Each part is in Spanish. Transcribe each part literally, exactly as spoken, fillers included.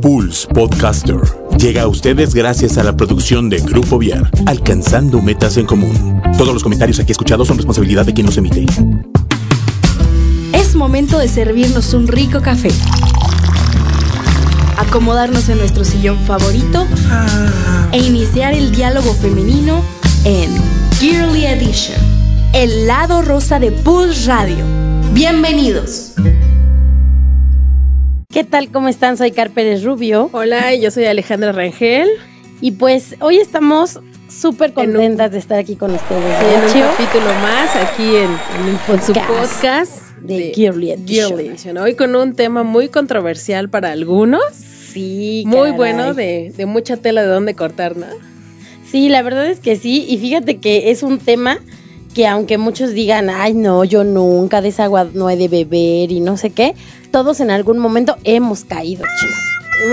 Pulse Podcaster llega a ustedes gracias a la producción de Grupo Viar, alcanzando metas en común. Todos los comentarios aquí escuchados son responsabilidad de quien los emite. Es momento de servirnos un rico café, acomodarnos en nuestro sillón favorito e iniciar el diálogo femenino en Girly Edition, el lado rosa de Pulse Radio. ¡Bienvenidos! ¿Qué tal? ¿Cómo están? Soy Car Pérez Rubio. Hola, yo soy Alejandra Rangel. Y pues hoy estamos súper contentas un, de estar aquí con ustedes. En un capítulo más aquí en, en, en podcast. su podcast de, de Girly Edition. Edition. Hoy con un tema muy controversial para algunos. Sí, Muy caray. bueno, de, de mucha tela de dónde cortar, ¿no? Sí, la verdad es que sí. Y fíjate que es un tema que aunque muchos digan, ay no, yo nunca de esa agua no he de beber y no sé qué, todos en algún momento hemos caído, chicos.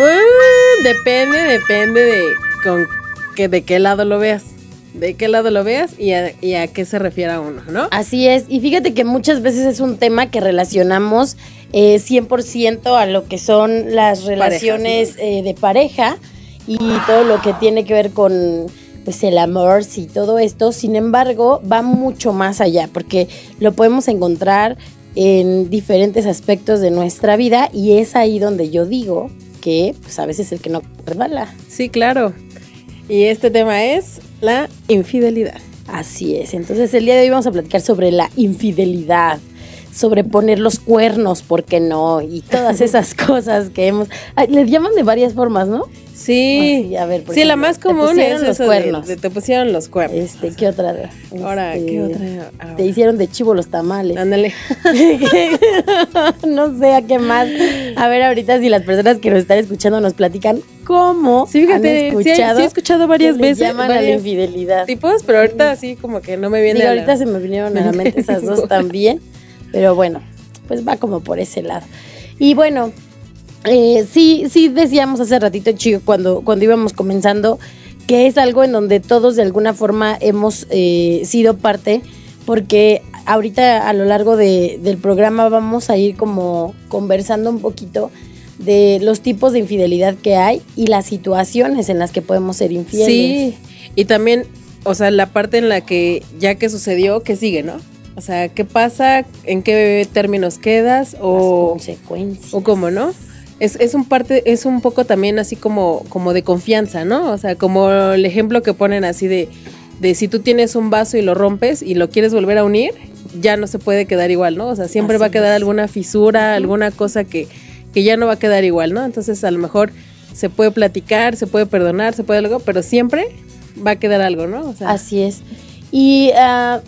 Uh, depende, depende de con que de qué lado lo veas, de qué lado lo veas y a, y a qué se refiere uno, ¿no? Así es, y fíjate que muchas veces es un tema que relacionamos eh, cien por ciento a lo que son las relaciones pareja, sí. eh, de pareja y todo lo que tiene que ver con pues el amor y sí, todo esto. Sin embargo, va mucho más allá porque lo podemos encontrar en diferentes aspectos de nuestra vida y es ahí donde yo digo que pues a veces el que no resbala. Sí, claro. Y este tema es la infidelidad. Así es. Entonces, el día de hoy vamos a platicar sobre la infidelidad, sobre poner los cuernos, ¿por qué no? Y todas esas cosas que hemos... Ay, les llaman de varias formas, ¿no? Sí, Ay, a ver, sí, ejemplo, la más común es los eso cuernos. De, de, te pusieron los cuernos. Este, ¿qué otra? Este, Ahora, ¿qué otra? Ah, te hicieron de chivo los tamales. Ándale. No sé, ¿a qué más? A ver, ahorita si las personas que nos están escuchando nos platican cómo sí, fíjate, han escuchado. Sí, sí, sí he escuchado varias veces. Le llaman varias a la infidelidad. Tipos, pero ahorita así como que no me viene. Sí, ahorita la... se me vinieron a la mente esas dos también, pero bueno, pues va como por ese lado. Y bueno... Eh, sí, sí decíamos hace ratito, chico, cuando, cuando íbamos comenzando, que es algo en donde todos de alguna forma hemos eh, sido parte, porque ahorita a lo largo de, del programa vamos a ir como conversando un poquito de los tipos de infidelidad que hay y las situaciones en las que podemos ser infieles. Sí, y también, o sea, la parte en la que ya que sucedió, ¿qué sigue, no? O sea, ¿qué pasa? ¿En qué términos quedas? O las consecuencias. O cómo, ¿no? Es, es un parte, es un poco también así como, como de confianza, ¿no? O sea, como el ejemplo que ponen así de, de si tú tienes un vaso y lo rompes y lo quieres volver a unir, ya no se puede quedar igual, ¿no? O sea, siempre así va a quedar es. alguna fisura, uh-huh. alguna cosa que, que ya no va a quedar igual, ¿no? Entonces, a lo mejor se puede platicar, se puede perdonar, se puede algo, pero siempre va a quedar algo, ¿no? O sea, así es. Y, uh,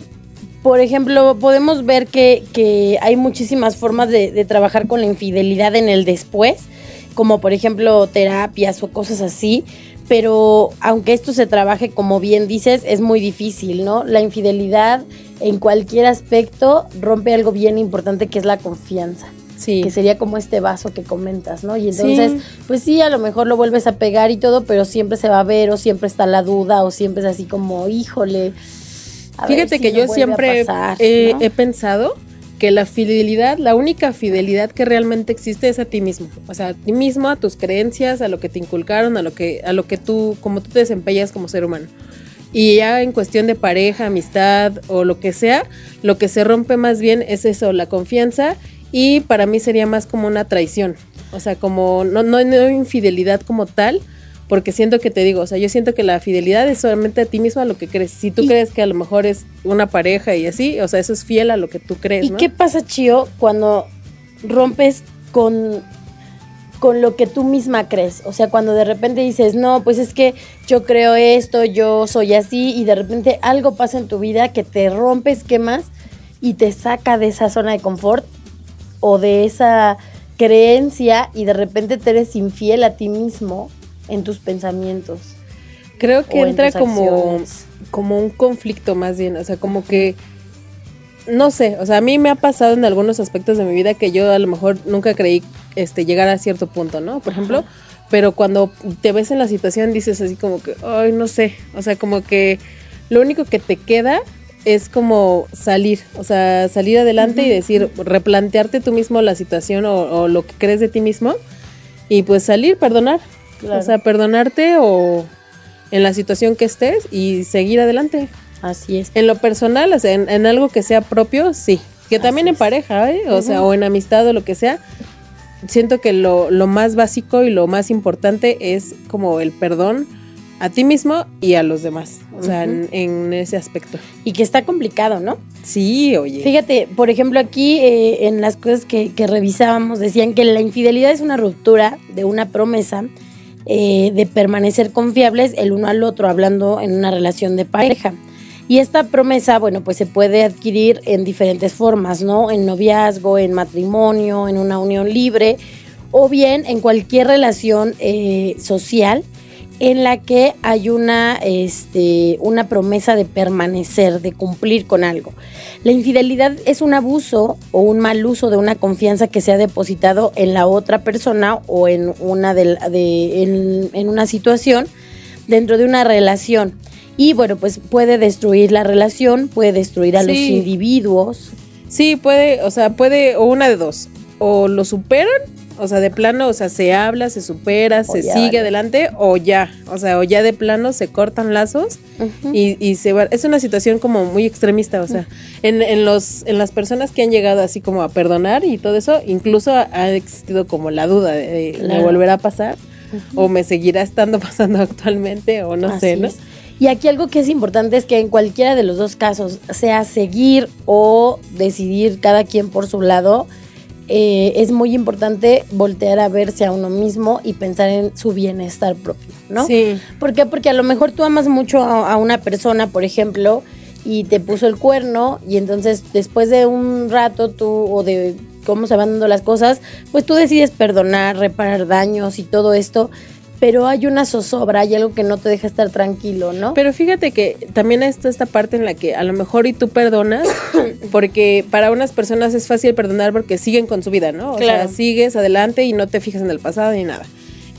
por ejemplo, podemos ver que, que hay muchísimas formas de, de trabajar con la infidelidad en el después, como por ejemplo terapias o cosas así, pero aunque esto se trabaje, como bien dices, es muy difícil, ¿no? La infidelidad en cualquier aspecto rompe algo bien importante que es la confianza. Sí. Que sería como este vaso que comentas, ¿no? Y entonces, sí. pues sí, a lo mejor lo vuelves a pegar y todo, pero siempre se va a ver o siempre está la duda o siempre es así como, híjole... A Fíjate si que yo siempre pasar, eh, ¿no? he pensado que la fidelidad, la única fidelidad que realmente existe es a ti mismo, o sea, a ti mismo, a tus creencias, a lo que te inculcaron, a lo que, a lo que tú, como tú te desempeñas como ser humano. Y ya en cuestión de pareja, amistad o lo que sea, lo que se rompe más bien es eso, la confianza, y para mí sería más como una traición, o sea, como no, no, no infidelidad como tal. Porque siento que te digo, o sea, yo siento que la fidelidad es solamente a ti mismo, a lo que crees. Si tú y crees que a lo mejor es una pareja y así, o sea, eso es fiel a lo que tú crees, ¿y ¿no? ¿Y qué pasa, Chío, cuando rompes con, con lo que tú misma crees? O sea, cuando de repente dices, no, pues es que yo creo esto, yo soy así, y de repente algo pasa en tu vida que te rompe esquemas y te saca de esa zona de confort o de esa creencia y de repente te eres infiel a ti mismo. En tus pensamientos. Creo que entra en como, como un conflicto más bien, o sea, como que, no sé, o sea, a mí me ha pasado en algunos aspectos de mi vida que yo a lo mejor nunca creí este, llegar a cierto punto, ¿no? Por ejemplo, ajá. Pero cuando te ves en la situación dices así como que, ay, no sé, o sea, como que lo único que te queda es como salir, o sea, salir adelante, ajá, y decir, replantearte tú mismo la situación o, o lo que crees de ti mismo. y pues salir, perdonar. Claro. O sea, perdonarte o en la situación que estés y seguir adelante. Así es. En lo personal, o sea, en, en algo que sea propio, sí. Que así también es. En pareja, ¿eh? O uh-huh. sea, o en amistad o lo que sea. Siento que lo, lo más básico y lo más importante es como el perdón a ti mismo y a los demás. O sea, uh-huh. en, en ese aspecto. Y que está complicado, ¿no? Sí, oye. Fíjate, por ejemplo, aquí eh, en las cosas que, que revisábamos decían que la infidelidad es una ruptura de una promesa eh, de permanecer confiables el uno al otro, hablando en una relación de pareja. Y esta promesa, bueno, pues se puede adquirir en diferentes formas, ¿no? En noviazgo, en matrimonio, en una unión libre o bien en cualquier relación eh, social en la que hay una, este, una promesa de permanecer, de cumplir con algo. La infidelidad es un abuso o un mal uso de una confianza que se ha depositado en la otra persona o en una, de, de, en, en una situación dentro de una relación. Y bueno, pues puede destruir la relación, puede destruir a sí. los individuos. Sí, puede, o sea, puede, o una de dos, o lo superan, o sea, de plano, o sea, se habla, se supera, o se sigue vale. adelante, o ya, o sea, o ya de plano se cortan lazos uh-huh. y, y se va. Es una situación como muy extremista, o sea, uh-huh. en, en los, en las personas que han llegado así como a perdonar y todo eso, incluso ha existido como la duda de, claro. ¿me volverá a pasar? Uh-huh. ¿O me seguirá estando pasando actualmente? O no así sé, ¿no? Es. Y aquí algo que es importante es que en cualquiera de los dos casos, sea seguir o decidir cada quien por su lado, eh, es muy importante voltear a verse a uno mismo y pensar en su bienestar propio, ¿no? Sí. ¿Por qué? Porque a lo mejor tú amas mucho a, a una persona, por ejemplo, y te puso el cuerno y entonces después de un rato tú o de cómo se van dando las cosas, pues tú decides perdonar, reparar daños y todo esto. Pero hay una zozobra, hay algo que no te deja estar tranquilo, ¿no? Pero fíjate que también está esta parte en la que a lo mejor y tú perdonas, porque para unas personas es fácil perdonar porque siguen con su vida, ¿no? O claro. sea, sigues adelante y no te fijas en el pasado ni nada.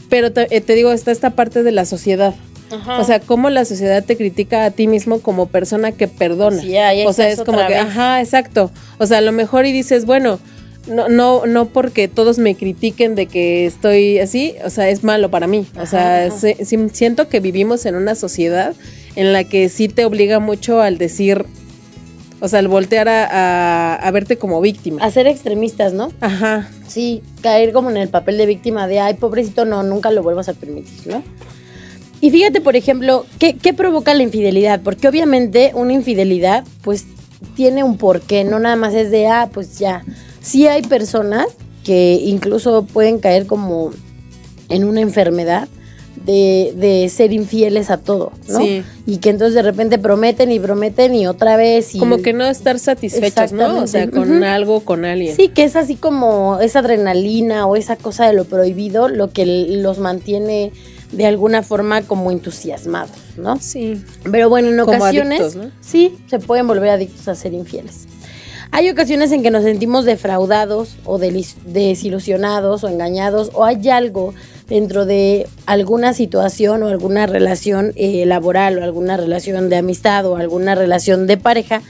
Pero te, te digo, está esta parte de la sociedad. Ajá. O sea, cómo la sociedad te critica a ti mismo como persona que perdona. Sí, ahí o sea, es como que, vez. ajá, exacto. O sea, a lo mejor y dices, bueno... No, no, no porque todos me critiquen de que estoy así, o sea, es malo para mí. Ajá, o sea, ajá. Se, se, siento que vivimos en una sociedad en la que sí te obliga mucho al decir, o sea, al voltear a, a, a verte como víctima. A ser extremistas, ¿no? Ajá. Sí, caer como en el papel de víctima de, ay, pobrecito, no, nunca lo vuelvas a permitir, ¿no? Y fíjate, por ejemplo, ¿qué, qué provoca la infidelidad? Porque obviamente una infidelidad, pues, tiene un porqué, no nada más es de, ah, pues ya... Sí hay personas que incluso pueden caer como en una enfermedad de, de ser infieles a todo, ¿no? Sí. Y que entonces de repente prometen y prometen y otra vez. Y... Como que no estar satisfechos, ¿no? O sea, con uh-huh. algo, con alguien. Sí, que es así como esa adrenalina o esa cosa de lo prohibido lo que los mantiene de alguna forma como entusiasmados, ¿no? Sí. Pero bueno, en ocasiones como adictos, ¿no? Sí, se pueden volver adictos a ser infieles. Hay ocasiones en que nos sentimos defraudados o delis- desilusionados o engañados o hay algo dentro de alguna situación o alguna relación eh, laboral o alguna relación de amistad o alguna relación de pareja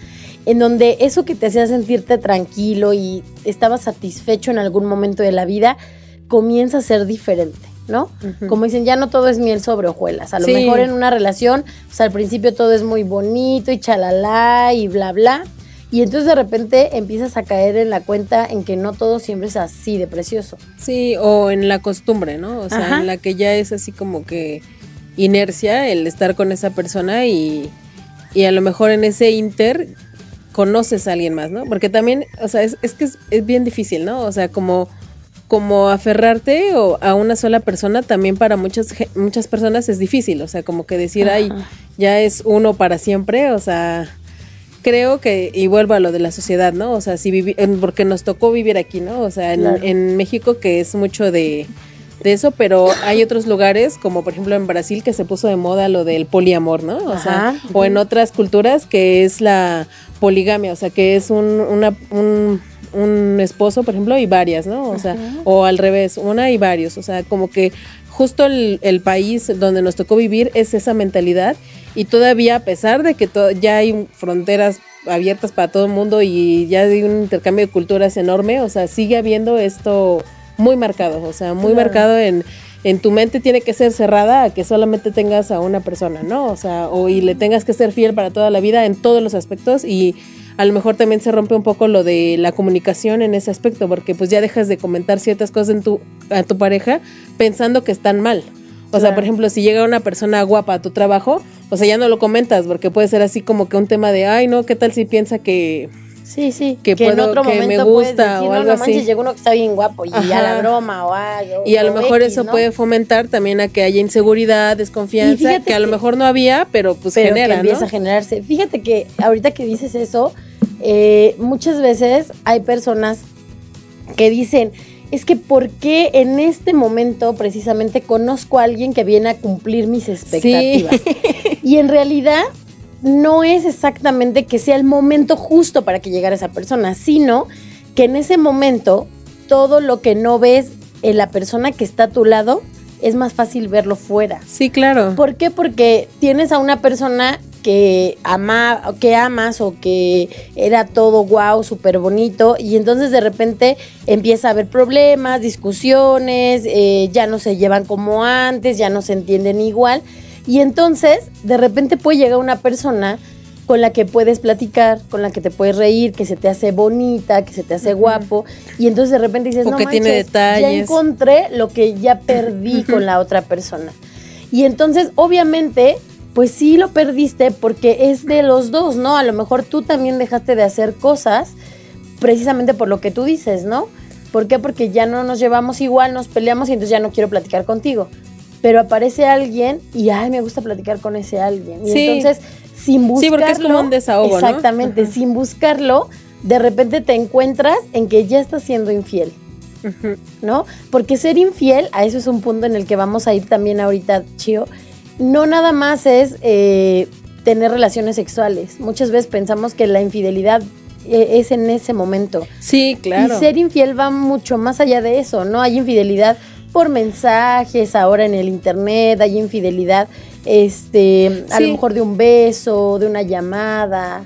en donde eso que te hacía sentirte tranquilo y estabas satisfecho en algún momento de la vida comienza a ser diferente, ¿no? Uh-huh. Como dicen, ya no todo es miel sobre hojuelas. A lo sí. mejor en una relación, pues al principio todo es muy bonito y chalala y bla, bla. Y entonces de repente empiezas a caer en la cuenta en que no todo siempre es así de precioso. Sí, o en la costumbre, ¿no? O sea, ajá. en la que ya es así como que inercia el estar con esa persona y, y a lo mejor en ese inter conoces a alguien más, ¿no? Porque también, o sea, es, es que es, es bien difícil, ¿no? O sea, como, como aferrarte o a una sola persona también para muchas, muchas personas es difícil. O sea, como que decir, ajá. ay, ya es uno para siempre, o sea... Creo que, y vuelvo a lo de la sociedad, ¿no? O sea, si vivi- porque nos tocó vivir aquí, ¿no? O sea, en, claro. en México que es mucho de, de eso, pero hay otros lugares, como por ejemplo en Brasil, que se puso de moda lo del poliamor, ¿no? O Ajá. sea, o en otras culturas que es la poligamia, o sea, que es un, una, un, un esposo, por ejemplo, y varias, ¿no? O sea, Ajá. o al revés, una y varios, o sea, como que justo el, el país donde nos tocó vivir es esa mentalidad. Y todavía, a pesar de que to- ya hay fronteras abiertas para todo el mundo y ya hay un intercambio de culturas enorme, o sea, sigue habiendo esto muy marcados, o sea, muy claro. marcado en, en tu mente tiene que ser cerrada a que solamente tengas a una persona, ¿no? O sea, o y le tengas que ser fiel para toda la vida en todos los aspectos, y a lo mejor también se rompe un poco lo de la comunicación en ese aspecto, porque pues ya dejas de comentar ciertas cosas en tu, a tu pareja pensando que están mal. O claro. sea, por ejemplo, si llega una persona guapa a tu trabajo, o sea, ya no lo comentas, porque puede ser así como que un tema de, ay, no, ¿qué tal si piensa que... Sí, sí, que, que puedo, en otro que momento me gusta puedes decir, o algo no, no manches, así. Llegó uno que está bien guapo y ya la broma o algo. Y a lo mejor X, eso ¿no? puede fomentar también a que haya inseguridad, desconfianza, que, que a lo mejor no había, pero pues pero genera, que empieza ¿no? a generarse. Fíjate que ahorita que dices eso, eh, muchas veces hay personas que dicen, es que ¿por qué en este momento precisamente conozco a alguien que viene a cumplir mis expectativas? Sí. Y en realidad... no es exactamente que sea el momento justo para que llegara esa persona, sino que en ese momento todo lo que no ves en la persona que está a tu lado es más fácil verlo fuera. Sí, claro. ¿Por qué? Porque tienes a una persona que, ama, que amas o que era todo guau, súper bonito, y entonces de repente empieza a haber problemas, discusiones, eh, ya no se llevan como antes, ya no se entienden igual. Y entonces, de repente puede llegar una persona con la que puedes platicar, con la que te puedes reír, que se te hace bonita, que se te hace uh-huh. guapo. Y entonces de repente dices, o no que manches, tiene detalles. Ya encontré lo que ya perdí uh-huh. con la otra persona. Y entonces, obviamente, pues sí lo perdiste porque es de los dos, ¿no? A lo mejor tú también dejaste de hacer cosas precisamente por lo que tú dices, ¿no? ¿Por qué? Porque ya no nos llevamos igual, nos peleamos y entonces ya no quiero platicar contigo. Pero aparece alguien y, ay, me gusta platicar con ese alguien. Y sí. entonces, sin buscarlo... Sí, porque es como un desahogo, exactamente, ¿no? Ajá. Sin buscarlo, de repente te encuentras en que ya estás siendo infiel, uh-huh. ¿no? Porque ser infiel, a eso es un punto en el que vamos a ir también ahorita, Chío, no nada más es eh, tener relaciones sexuales. Muchas veces pensamos que la infidelidad eh, es en ese momento. Sí, claro. Y ser infiel va mucho más allá de eso, ¿no? Hay infidelidad... por mensajes, ahora en el internet hay infidelidad, este, sí. a lo mejor de un beso, de una llamada.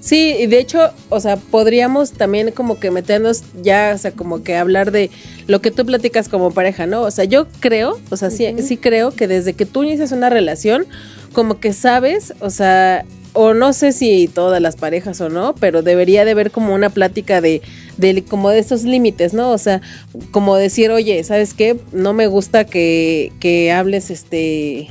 Sí, y de hecho, o sea, podríamos también como que meternos ya, o sea, como que hablar de lo que tú platicas como pareja, ¿no? O sea, yo creo, o sea, sí, uh-huh. sí creo que desde que tú inicias una relación, como que sabes, o sea... o no sé si todas las parejas o no, pero debería de haber como una plática de, de como de estos límites, ¿no? O sea, como decir, oye, ¿sabes qué? No me gusta que, que hables, este,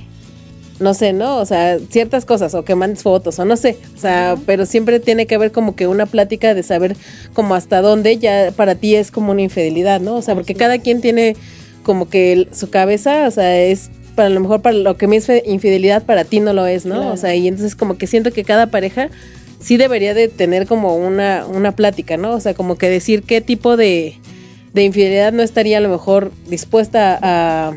no sé, ¿no? O sea, ciertas cosas, o que mandes fotos, o no sé, o sea, uh-huh. pero siempre tiene que haber como que una plática de saber como hasta dónde ya para ti es como una infidelidad, ¿no? O sea, porque sí. cada quien tiene como que su cabeza, o sea, es... para lo mejor para lo que me es infidelidad para ti no lo es, ¿no? Claro. O sea, y entonces como que siento que cada pareja sí debería de tener como una, una plática, ¿no? O sea, como que decir qué tipo de, de infidelidad no estaría a lo mejor dispuesta a,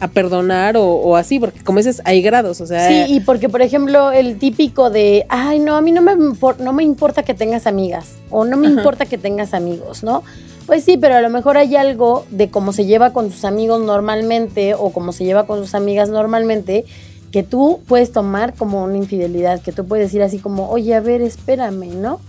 a perdonar o, o así, porque como dices, hay grados, o sea... Sí, y porque, por ejemplo, el típico de, ay, no, a mí no me, impor- no me importa que tengas amigas, o no me Ajá. importa que tengas amigos, ¿no? Pues sí, pero a lo mejor hay algo de cómo se lleva con sus amigos normalmente o cómo se lleva con sus amigas normalmente que tú puedes tomar como una infidelidad, que tú puedes decir así como, oye, a ver, espérame, ¿no?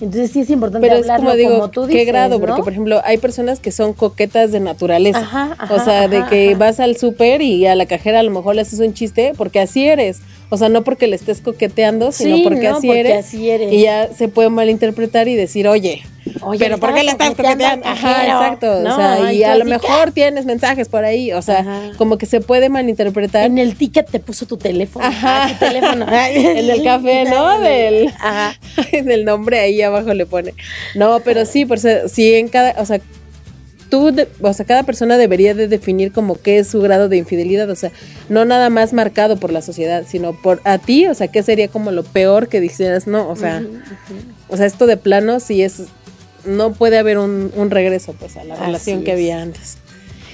Entonces sí es importante pero hablarlo es como, digo, como tú dices, ¿qué grado? ¿No? Porque, por ejemplo, hay personas que son coquetas de naturaleza. Ajá, ajá, o sea, ajá, de que ajá. vas al súper y a la cajera a lo mejor le haces un chiste porque así eres. O sea, no porque le estés coqueteando, sino sí, porque, no, así, porque eres, así eres. Y ya se puede malinterpretar y decir, oye, oye pero ¿por qué le estás coqueteando? Ajá, exacto. No, o sea, y a lo mejor tienes mensajes por ahí. O sea, ajá. como que se puede malinterpretar. En el ticket te puso tu teléfono. Ajá. Tu teléfono. En el café, ¿no? Del, ajá. En el nombre ahí abajo le pone. No, pero sí, por ser, sí en cada... O sea, Tú, de, o sea, cada persona debería de definir como qué es su grado de infidelidad, o sea, no nada más marcado por la sociedad, sino por a ti, o sea, qué sería como lo peor que dijeras, no, o sea, uh-huh, uh-huh. o sea, esto de plano sí es, no puede haber un, un regreso, pues, a la Así relación es. Que había antes.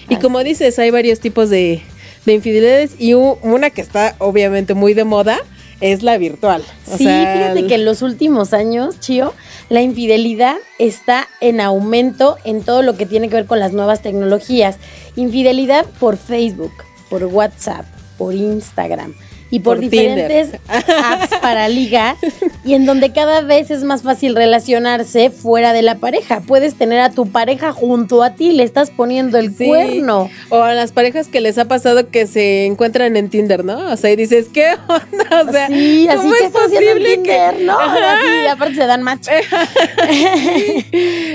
Así y como dices, hay varios tipos de, de infidelidades y u, una que está obviamente muy de moda es la virtual. O sí, sea, fíjate el... que en los últimos años, Chío, la infidelidad está en aumento en todo lo que tiene que ver con las nuevas tecnologías. Infidelidad por Facebook, por WhatsApp, por Instagram. y por, por diferentes Tinder. Apps para ligar, y en donde cada vez es más fácil relacionarse fuera de la pareja. Puedes tener a tu pareja junto a ti, le estás poniendo el sí. cuerno. O a las parejas que les ha pasado que se encuentran en Tinder, ¿no? O sea, y dices, ¿qué onda? O sea, sí, así ¿cómo que es posible en Tinder, que... ¿no? Así, aparte se dan match.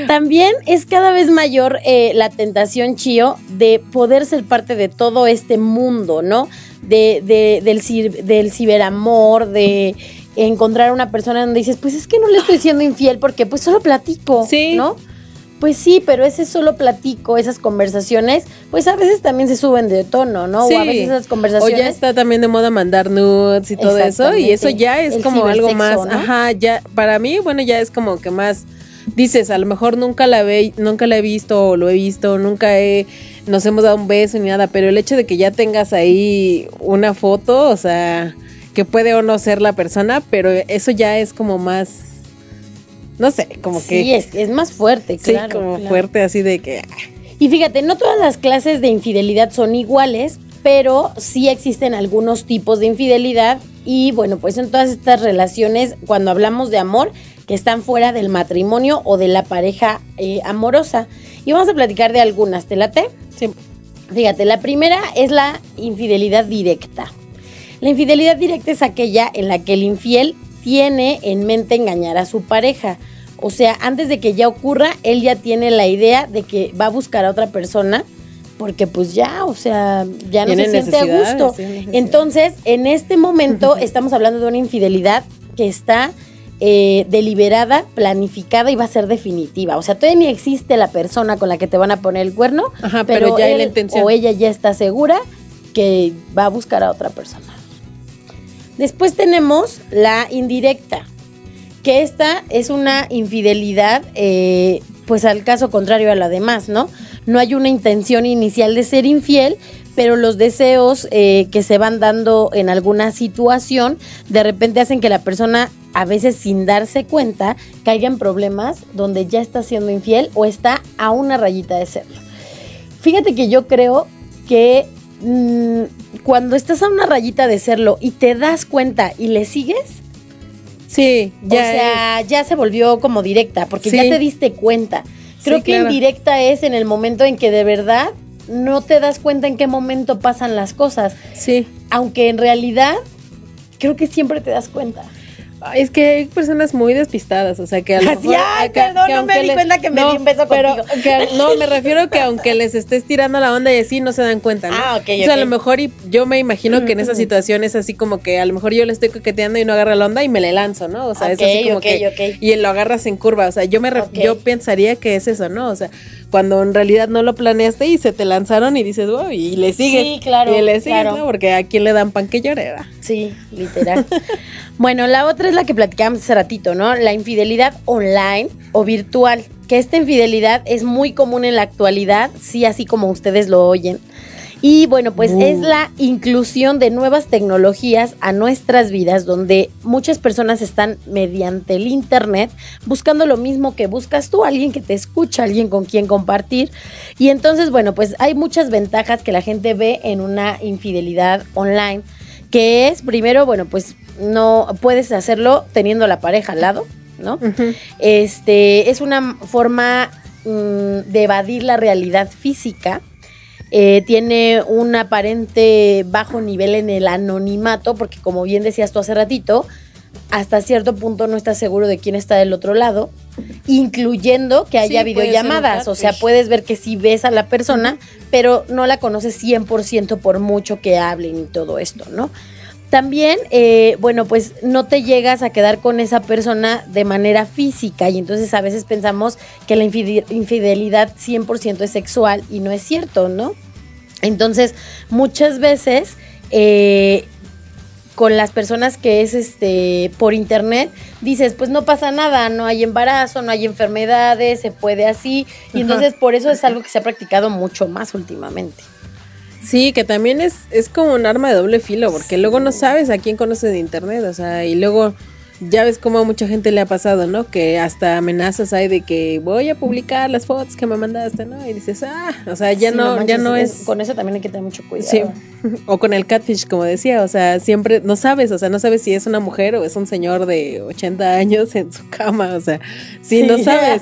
También es cada vez mayor eh, la tentación, Chío, de poder ser parte de todo este mundo, ¿no? De, de, del, cir- del ciberamor, de encontrar a una persona donde dices, pues es que no le estoy siendo infiel porque pues solo platico, sí. ¿no? Pues sí, pero ese solo platico, esas conversaciones, pues a veces también se suben de tono, ¿no? Sí. O a veces esas conversaciones... O ya está también de moda mandar nudes y todo eso, y eso ya es el como algo más... ¿no? Ajá, ya, para mí, bueno, ya es como que más... Dices, a lo mejor nunca la ve, nunca la he visto, o lo he visto, nunca he, nos hemos dado un beso ni nada, pero el hecho de que ya tengas ahí una foto, o sea, que puede o no ser la persona, pero eso ya es como más, no sé, como sí, que... Sí, es, es más fuerte, sí, claro. Sí, como claro. fuerte, así de que... Y fíjate, no todas las clases de infidelidad son iguales, pero sí existen algunos tipos de infidelidad, y bueno, pues en todas estas relaciones, cuando hablamos de amor... que están fuera del matrimonio o de la pareja eh, amorosa. Y vamos a platicar de algunas, ¿te late? Sí. Fíjate, la primera es la infidelidad directa. La infidelidad directa es aquella en la que el infiel tiene en mente engañar a su pareja. O sea, antes de que ya ocurra, él ya tiene la idea de que va a buscar a otra persona, porque pues ya, o sea, ya no se siente a gusto. Entonces, en este momento estamos hablando de una infidelidad que está... Eh, deliberada, planificada y va a ser definitiva. O sea, todavía ni existe la persona con la que te van a poner el cuerno, Ajá, pero, pero ya él la intención. O ella ya está segura que va a buscar a otra persona. Después tenemos la indirecta, que esta es una infidelidad, eh, pues al caso contrario a la demás, ¿no? No hay una intención inicial de ser infiel, pero los deseos eh, que se van dando en alguna situación de repente hacen que la persona, a veces sin darse cuenta, caiga en problemas donde ya está siendo infiel o está a una rayita de serlo. Fíjate que yo creo que mmm, cuando estás a una rayita de serlo y te das cuenta y le sigues, sí, ya o sea, es. ya se volvió como directa porque sí. ya te diste cuenta. Creo sí, que claro. indirecta es en el momento en que de verdad no te das cuenta en qué momento pasan las cosas. Sí. Aunque en realidad creo que siempre te das cuenta. Es que hay personas muy despistadas, o sea, que a lo mejor... ¡Ay, perdón, no me di cuenta que me di un beso contigo! No, me refiero que aunque les estés tirando la onda y así, no se dan cuenta, ¿no? Ah, ok, ok. O sea, a lo mejor, y yo me imagino que en esa situación es así como que a lo mejor yo le estoy coqueteando y no agarra la onda y me le lanzo, ¿no? O sea, es así como que... Y lo agarras en curva, o sea, yo me ref- yo pensaría que es eso, ¿no? O sea, cuando en realidad no lo planeaste y se te lanzaron y dices, wow, y le sigues. Sí, claro, Y le sigues, ¿no? Porque a quién le dan pan que llorera. Sí, literal. Bueno, la otra es la que platicábamos hace ratito, ¿no? La infidelidad online o virtual, que esta infidelidad es muy común en la actualidad, sí, así como ustedes lo oyen. Y bueno, pues uh. es la inclusión de nuevas tecnologías a nuestras vidas, donde muchas personas están mediante el internet buscando lo mismo que buscas tú, alguien que te escucha, alguien con quien compartir. Y entonces, bueno, pues hay muchas ventajas que la gente ve en una infidelidad online, que es, primero, bueno, pues no puedes hacerlo teniendo a la pareja al lado, ¿no? Uh-huh. Este, es una forma mm, de evadir la realidad física. Eh, tiene un aparente bajo nivel en el anonimato, porque como bien decías tú hace ratito, hasta cierto punto no estás seguro de quién está del otro lado, incluyendo que haya sí, videollamadas, o sea, puedes ver que sí ves a la persona, pero no la conoces cien por ciento por mucho que hablen y todo esto, ¿no? También, eh, bueno, pues no te llegas a quedar con esa persona de manera física, y entonces a veces pensamos que la infidelidad cien por ciento es sexual y no es cierto, ¿no? Entonces, muchas veces eh, con las personas que es este por internet dices, pues no pasa nada, no hay embarazo, no hay enfermedades, se puede así, y entonces por eso es algo que se ha practicado mucho más últimamente. Sí, que también es, es como un arma de doble filo, porque luego no sabes a quién conoces de internet, o sea, y luego Ya ves cómo a mucha gente le ha pasado, ¿no? Que hasta amenazas hay de que voy a publicar las fotos que me mandaste, ¿no? Y dices, ah, o sea, ya sí, no, no manches, ya no es... Con eso también hay que tener mucho cuidado. Sí, o con el catfish, como decía, o sea, siempre no sabes, o sea, no sabes si es una mujer o es un señor de ochenta años en su cama, o sea, sí, sí. no sabes.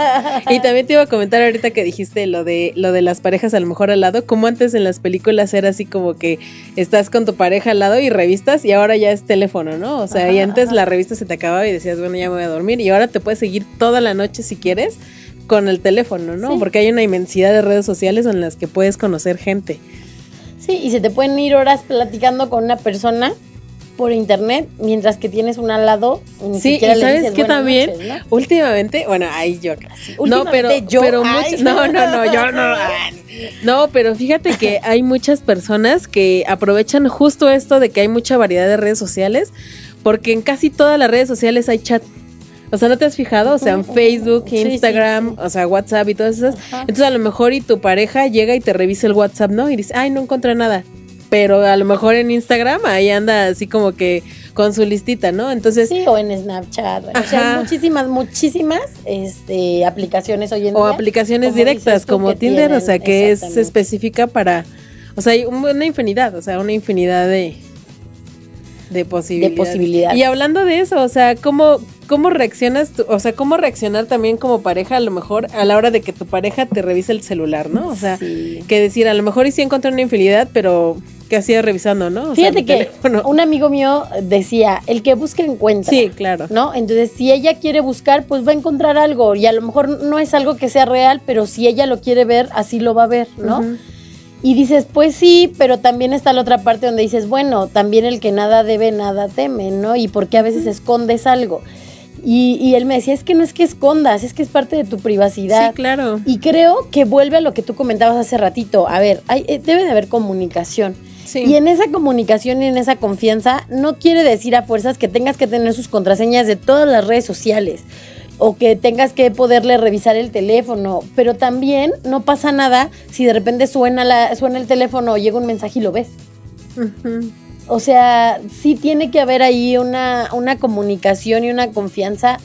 Y también te iba a comentar ahorita que dijiste lo de, lo de las parejas a lo mejor al lado, como antes en las películas era así como que estás con tu pareja al lado y revistas y ahora ya es teléfono, ¿no? O sea, ajá, y antes ajá. la revista se te y decías, bueno, ya me voy a dormir, y ahora te puedes seguir toda la noche si quieres con el teléfono, ¿no? Sí. Porque hay una inmensidad de redes sociales en las que puedes conocer gente. Sí, y se te pueden ir horas platicando con una persona por internet, mientras que tienes un al lado y ni sí, siquiera y le dices buenas noches, también, ¿no? Sí, ¿sabes qué también? Últimamente, bueno, ahí yo casi. No, pero, yo, pero much, no, no, no, yo no. No, pero fíjate que hay muchas personas que aprovechan justo esto de que hay mucha variedad de redes sociales, porque en casi todas las redes sociales hay chat. O sea, ¿no te has fijado? O sea, en Facebook, sí, Instagram, sí, sí. o sea, WhatsApp y todas esas. Ajá. Entonces, a lo mejor y tu pareja llega y te revisa el WhatsApp, ¿no? Y dice, ay, no encontré nada. Pero a lo mejor en Instagram ahí anda así como que con su listita, ¿no? Entonces... Sí, o en Snapchat. Bueno, o sea, hay muchísimas, muchísimas este, aplicaciones hoy en día. O aplicaciones como directas como Tinder, tienen, o sea, que es específica para... O sea, hay una infinidad, o sea, una infinidad de... de posibilidades. De posibilidades. Y hablando de eso, o sea, ¿cómo, cómo reaccionas tú? O sea, ¿cómo reaccionar también como pareja a lo mejor a la hora de que tu pareja te revise el celular, ¿no? O sea, sí. que decir, a lo mejor y sí encontré una infidelidad, pero ¿qué hacía revisando, no? O Fíjate sea, que teléfono. Un amigo mío decía, el que busca encuentra. Sí, claro. ¿No? Entonces, si ella quiere buscar, pues va a encontrar algo. Y a lo mejor no es algo que sea real, pero si ella lo quiere ver, así lo va a ver, ¿no? Uh-huh. Y dices, pues sí, pero también está la otra parte donde dices, bueno, también el que nada debe, nada teme, ¿no? Y porque a veces escondes algo. Y, y él me decía, es que no es que escondas, es que es parte de tu privacidad. Sí, claro. Y creo que vuelve a lo que tú comentabas hace ratito. A ver, hay, debe de haber comunicación. Sí. Y en esa comunicación y en esa confianza no quiere decir a fuerzas que tengas que tener sus contraseñas de todas las redes sociales o que tengas que poderle revisar el teléfono, pero también no pasa nada si de repente suena, la, suena el teléfono o llega un mensaje y lo ves. Uh-huh. O sea, sí tiene que haber ahí una, una comunicación y una confianza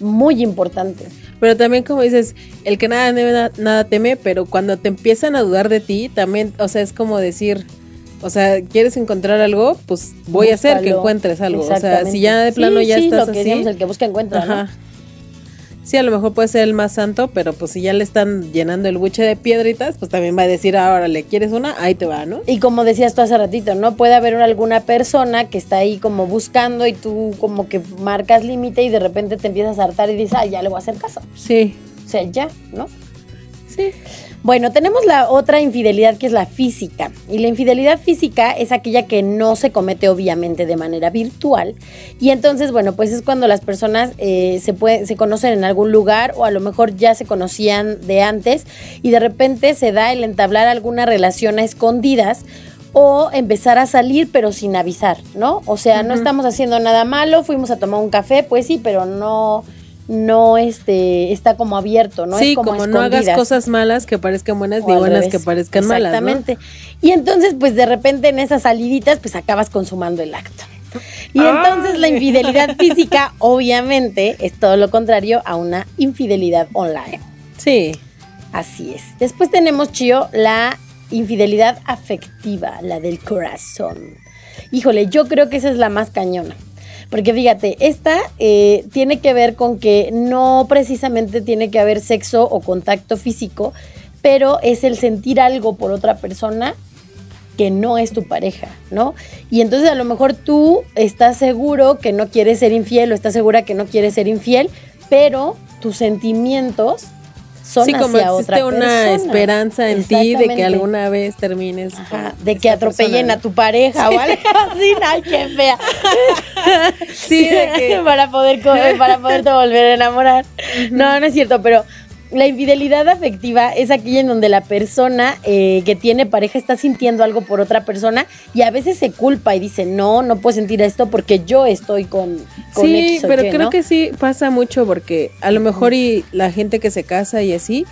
muy importante. Pero también, como dices, el que nada, nada teme, pero cuando te empiezan a dudar de ti, también, o sea, es como decir... O sea, ¿quieres encontrar algo? Pues voy Búscalo. a hacer que encuentres algo. O sea, si ya de plano sí, ya sí, estás lo que así... Sí, el que busca encuentra, ajá. ¿no? Sí, a lo mejor puede ser el más santo, pero pues si ya le están llenando el buche de piedritas, pues también va a decir, ah, órale, ¿quieres una? Ahí te va, ¿no? Y como decías tú hace ratito, ¿no? Puede haber alguna persona que está ahí como buscando y tú como que marcas límite y de repente te empiezas a hartar y dices, ah, ya le voy a hacer caso. Sí. O sea, ya, ¿no? Sí. Bueno, tenemos la otra infidelidad que es la física, y la infidelidad física es aquella que no se comete obviamente de manera virtual, y entonces, bueno, pues es cuando las personas eh, se, puede, se conocen en algún lugar o a lo mejor ya se conocían de antes y de repente se da el entablar alguna relación a escondidas o empezar a salir pero sin avisar, ¿no? O sea, uh-huh. no estamos haciendo nada malo, fuimos a tomar un café, pues sí, pero no... no este está como abierto, ¿no? Sí, es como, como no hagas cosas malas que parezcan buenas ni buenas que parezcan malas, ¿no? Exactamente. Y entonces, pues de repente en esas saliditas, pues acabas consumando el acto. Y ¡ay! Entonces la infidelidad física, obviamente, es todo lo contrario a una infidelidad online. Sí. Así es. Después tenemos, Chío, la infidelidad afectiva, la del corazón. Híjole, yo creo que esa es la más cañona. Porque fíjate, esta eh, tiene que ver con que no precisamente tiene que haber sexo o contacto físico, pero es el sentir algo por otra persona que no es tu pareja, ¿no? Y entonces a lo mejor tú estás seguro que no quieres ser infiel o estás segura que no quieres ser infiel, pero tus sentimientos son sí, hacia otra persona. Sí, como existe una esperanza en ti de que alguna vez termines. Ajá, de que atropellen persona. A tu pareja sí. o algo así. Ay, qué fea. Sí, de que... para poder comer, para poderte volver a enamorar. Uh-huh. No, no es cierto, pero la infidelidad afectiva es aquella en donde la persona eh, que tiene pareja está sintiendo algo por otra persona y a veces se culpa y dice, no, no puedo sentir esto porque yo estoy con, con sí, X o pero Y, creo ¿no? que sí pasa mucho porque a lo mejor y la gente que se casa y así,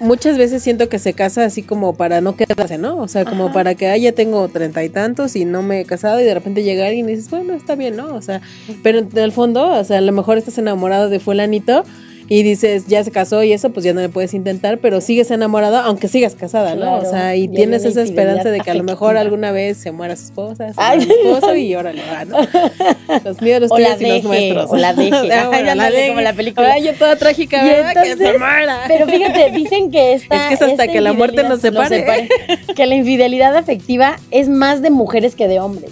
muchas veces siento que se casa así como para no quedarse, ¿no? O sea, como, ajá, para que, ah, ya tengo treinta y tantos y no me he casado, y de repente llega alguien y dices, bueno, está bien, ¿no? O sea, pero en el fondo, o sea, a lo mejor estás enamorado de fulanito y dices, ya se casó y eso, pues ya no le puedes intentar, pero sigues enamorado aunque sigas casada, ¿no? Claro, o sea, y tienes esa esperanza de que a lo mejor alguna vez se muera su esposa, se muera su esposo y ahora le va, ¿no? Los míos, los tuyos y los nuestros. O la deje, o la deje. La deje, como la película. Ay, yo toda trágica, ¿verdad? Entonces, que se muera. Pero fíjate, dicen que esta... Es que es hasta que la muerte nos separe. Nos separe. Que la infidelidad afectiva es más de mujeres que de hombres.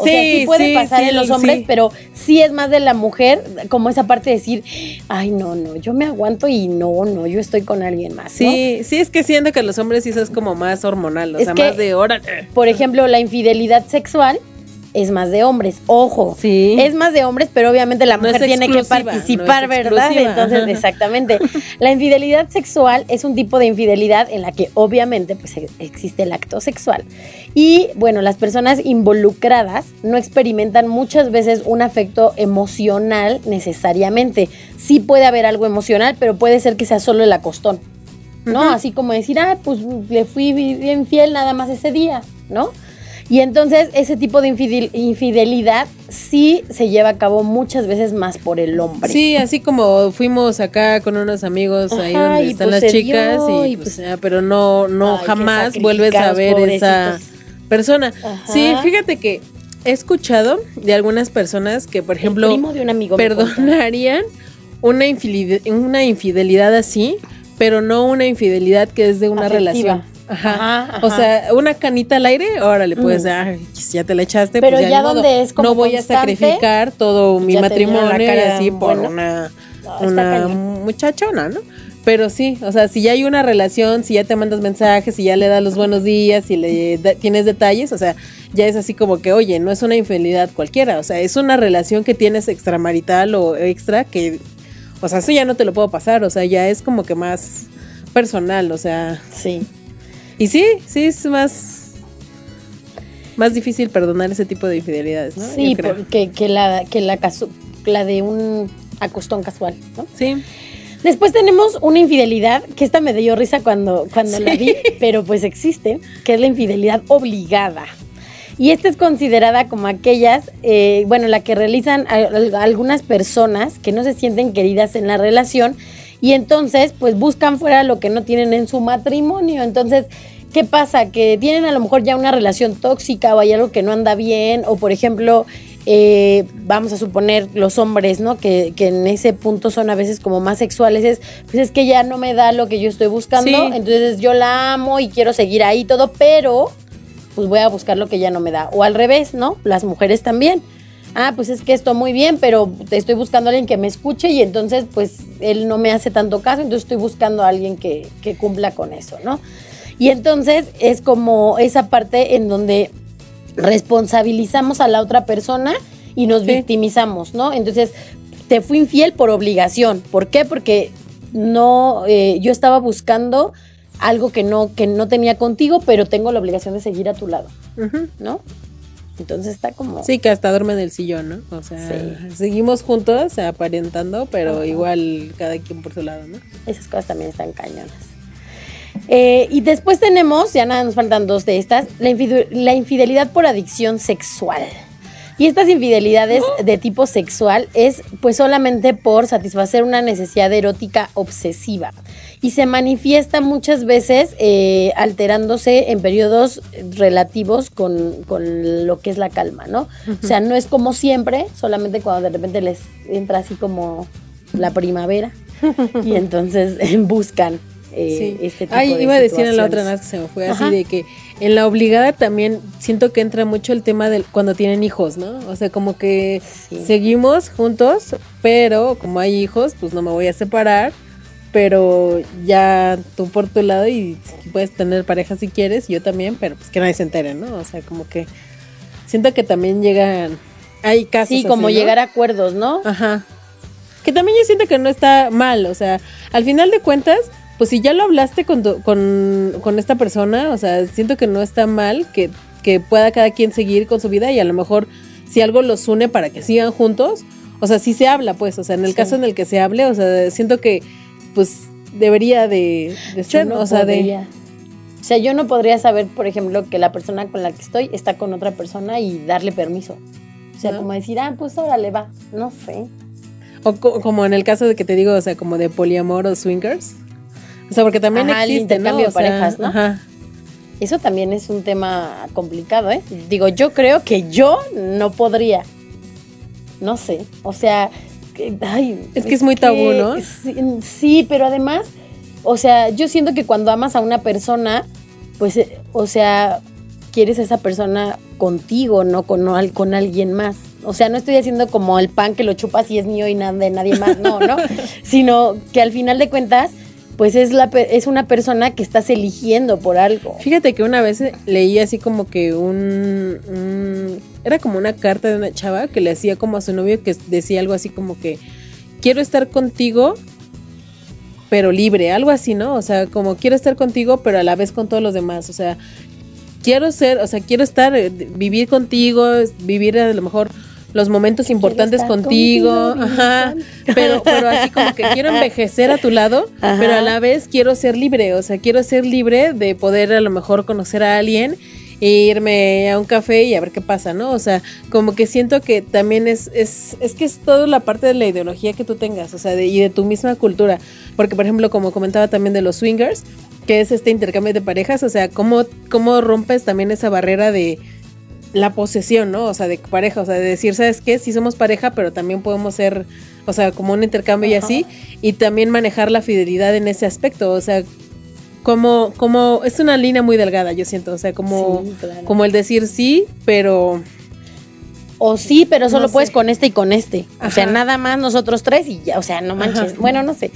O sí, sea, sí puede sí, pasar sí, en los hombres, sí. Pero sí es más de la mujer, como esa parte de decir, ay, no, no, yo me aguanto y no, no, yo estoy con alguien más, ¿no? Sí, sí, es que siento que los hombres sí eso es como más hormonal, o es sea, que, más de hora. Por ejemplo, la infidelidad sexual es más de hombres, ojo, sí. Es más de hombres, pero obviamente la mujer no tiene que participar, no ¿verdad? Entonces, ajá, exactamente. La infidelidad sexual es un tipo de infidelidad en la que obviamente pues existe el acto sexual. Y bueno, las personas involucradas no experimentan muchas veces un afecto emocional necesariamente. Sí puede haber algo emocional, pero puede ser que sea solo el acostón, ¿no? Uh-huh. Así como decir, ah, pues le fui bien fiel nada más ese día, ¿no? Y entonces ese tipo de infidel, infidelidad sí se lleva a cabo muchas veces más por el hombre. Sí, así como fuimos acá con unos amigos, ajá, ahí donde están pues las chicas dio, y pues, pues, pero no, no ay, jamás vuelves a ver pobrecitos. Esa persona. Ajá. Sí, fíjate que he escuchado de algunas personas que, por ejemplo, un perdonarían una infidelidad, una infidelidad así, pero no una infidelidad que es de una afectiva. Relación. Ajá. Ajá, ajá, o sea, una canita al aire, órale, pues, mm. ay, ya te la echaste. Pero pues ya, ya donde es como no voy a sacrificar todo mi matrimonio cara, así por bueno, una, no, una muchachona, ¿no? Pero sí, o sea, si ya hay una relación, si ya te mandas mensajes, si ya le das los buenos días, si le da, tienes detalles, o sea, ya es así como que, oye, no es una infidelidad cualquiera, o sea, es una relación que tienes extramarital o extra que, o sea, eso ya no te lo puedo pasar, o sea, ya es como que más personal, o sea. Sí. Y sí, sí, es más, más difícil perdonar ese tipo de infidelidades, ¿no? Sí, porque que la, que la, casu- la de un acostón casual, ¿no? Sí. Después tenemos una infidelidad, que esta me dio risa cuando, cuando sí. la vi, pero pues existe, que es la infidelidad obligada. Y esta es considerada como aquellas, eh, bueno, la que realizan a, a algunas personas que no se sienten queridas en la relación, y entonces, pues buscan fuera lo que no tienen en su matrimonio. Entonces, ¿qué pasa? Que tienen a lo mejor ya una relación tóxica o hay algo que no anda bien. O, por ejemplo, eh, vamos a suponer los hombres, ¿no? Que, que en ese punto son a veces como más sexuales. Es, pues es que ya no me da lo que yo estoy buscando. Sí. Entonces, yo la amo y quiero seguir ahí todo, pero pues voy a buscar lo que ya no me da. O al revés, ¿no? Las mujeres también. Ah, pues es que estoy muy bien, pero estoy buscando a alguien que me escuche y entonces, pues, él no me hace tanto caso, entonces estoy buscando a alguien que, que cumpla con eso, ¿no? Y entonces es como esa parte en donde responsabilizamos a la otra persona y nos sí. victimizamos, ¿no? Entonces, te fui infiel por obligación. ¿Por qué? Porque no, eh, yo estaba buscando algo que no, que no tenía contigo, pero tengo la obligación de seguir a tu lado, uh-huh. ¿no? Entonces está como... Sí, que hasta duerme en el sillón, ¿no? O sea, sí. seguimos juntos aparentando, pero ajá. igual cada quien por su lado, ¿no? Esas cosas también están cañonas. Eh, y después tenemos, ya nada, nos faltan dos de estas, la, infidel- la infidelidad por adicción sexual. Y estas infidelidades ¿no? de tipo sexual es pues solamente por satisfacer una necesidad erótica obsesiva. Y se manifiesta muchas veces eh, alterándose en periodos relativos con, con lo que es la calma, ¿no? Uh-huh. O sea, no es como siempre, solamente cuando de repente les entra así como la primavera y entonces buscan eh, sí. este tipo Ay, de Ay, iba a decir en la otra vez que se me fue ajá. así de que en la obligada también siento que entra mucho el tema del cuando tienen hijos, ¿no? O sea, como que sí. seguimos juntos, pero como hay hijos, pues no me voy a separar. Pero ya tú por tu lado y puedes tener pareja si quieres, yo también, pero pues que nadie se entere, ¿no? O sea, como que siento que también llegan, hay casos sí, como así, ¿no? Llegar a acuerdos, ¿no? Ajá, que también yo siento que no está mal, o sea, al final de cuentas, pues si ya lo hablaste con, tu, con, con esta persona, o sea, siento que no está mal que, que pueda cada quien seguir con su vida y a lo mejor si algo los une para que sigan juntos, o sea, sí se habla, pues, o sea, en el sí. caso en el que se hable, o sea, siento que pues debería de, de ser, no, o sea, de... O sea, yo no podría saber, por ejemplo, que la persona con la que estoy está con otra persona y darle permiso. O sea, ¿no? Como decir, ah, pues órale, va, no sé. O co- como en el caso de que te digo, o sea, como de poliamor o swingers. O sea, porque también ajá, existe, el intercambio, ¿no? O sea, de parejas, ¿no? Ajá. Eso también es un tema complicado, ¿eh? Digo, yo creo que yo no podría. No sé, o sea... Ay, es que es muy que, tabú, ¿no? Sí, sí, pero además, o sea, yo siento que cuando amas a una persona, pues, o sea, quieres a esa persona contigo, ¿no? Con, con alguien más. O sea, no estoy haciendo como el pan que lo chupas y es mío y nada de nadie más, no, ¿no? Sino que al final de cuentas, pues es, la, es una persona que estás eligiendo por algo. Fíjate que una vez leí así como que un... un era como una carta de una chava que le hacía como a su novio, que decía algo así como que quiero estar contigo pero libre, algo así, ¿no? O sea, como quiero estar contigo pero a la vez con todos los demás, o sea, quiero ser, o sea, quiero estar, vivir contigo, vivir a lo mejor los momentos importantes contigo, contigo ajá, pero, pero así como que quiero envejecer a tu lado, ajá, pero a la vez quiero ser libre, o sea, quiero ser libre de poder a lo mejor conocer a alguien, e irme a un café y a ver qué pasa, ¿no? O sea, como que siento que también es es es que es toda la parte de la ideología que tú tengas, o sea, de, y de tu misma cultura, porque por ejemplo, como comentaba también de los swingers, que es este intercambio de parejas, o sea, cómo cómo rompes también esa barrera de la posesión, ¿no? O sea, de pareja, o sea, de decir, ¿sabes qué? Sí somos pareja, pero también podemos ser, o sea, como un intercambio, ajá, y así, y también manejar la fidelidad en ese aspecto, o sea, Como, como, es una línea muy delgada, yo siento, o sea, como, sí, claro, como el decir sí, pero... O sí, pero solo no puedes sé. Con este y con este, ajá, o sea, nada más nosotros tres y ya, o sea, no manches, ajá, bueno, no sé,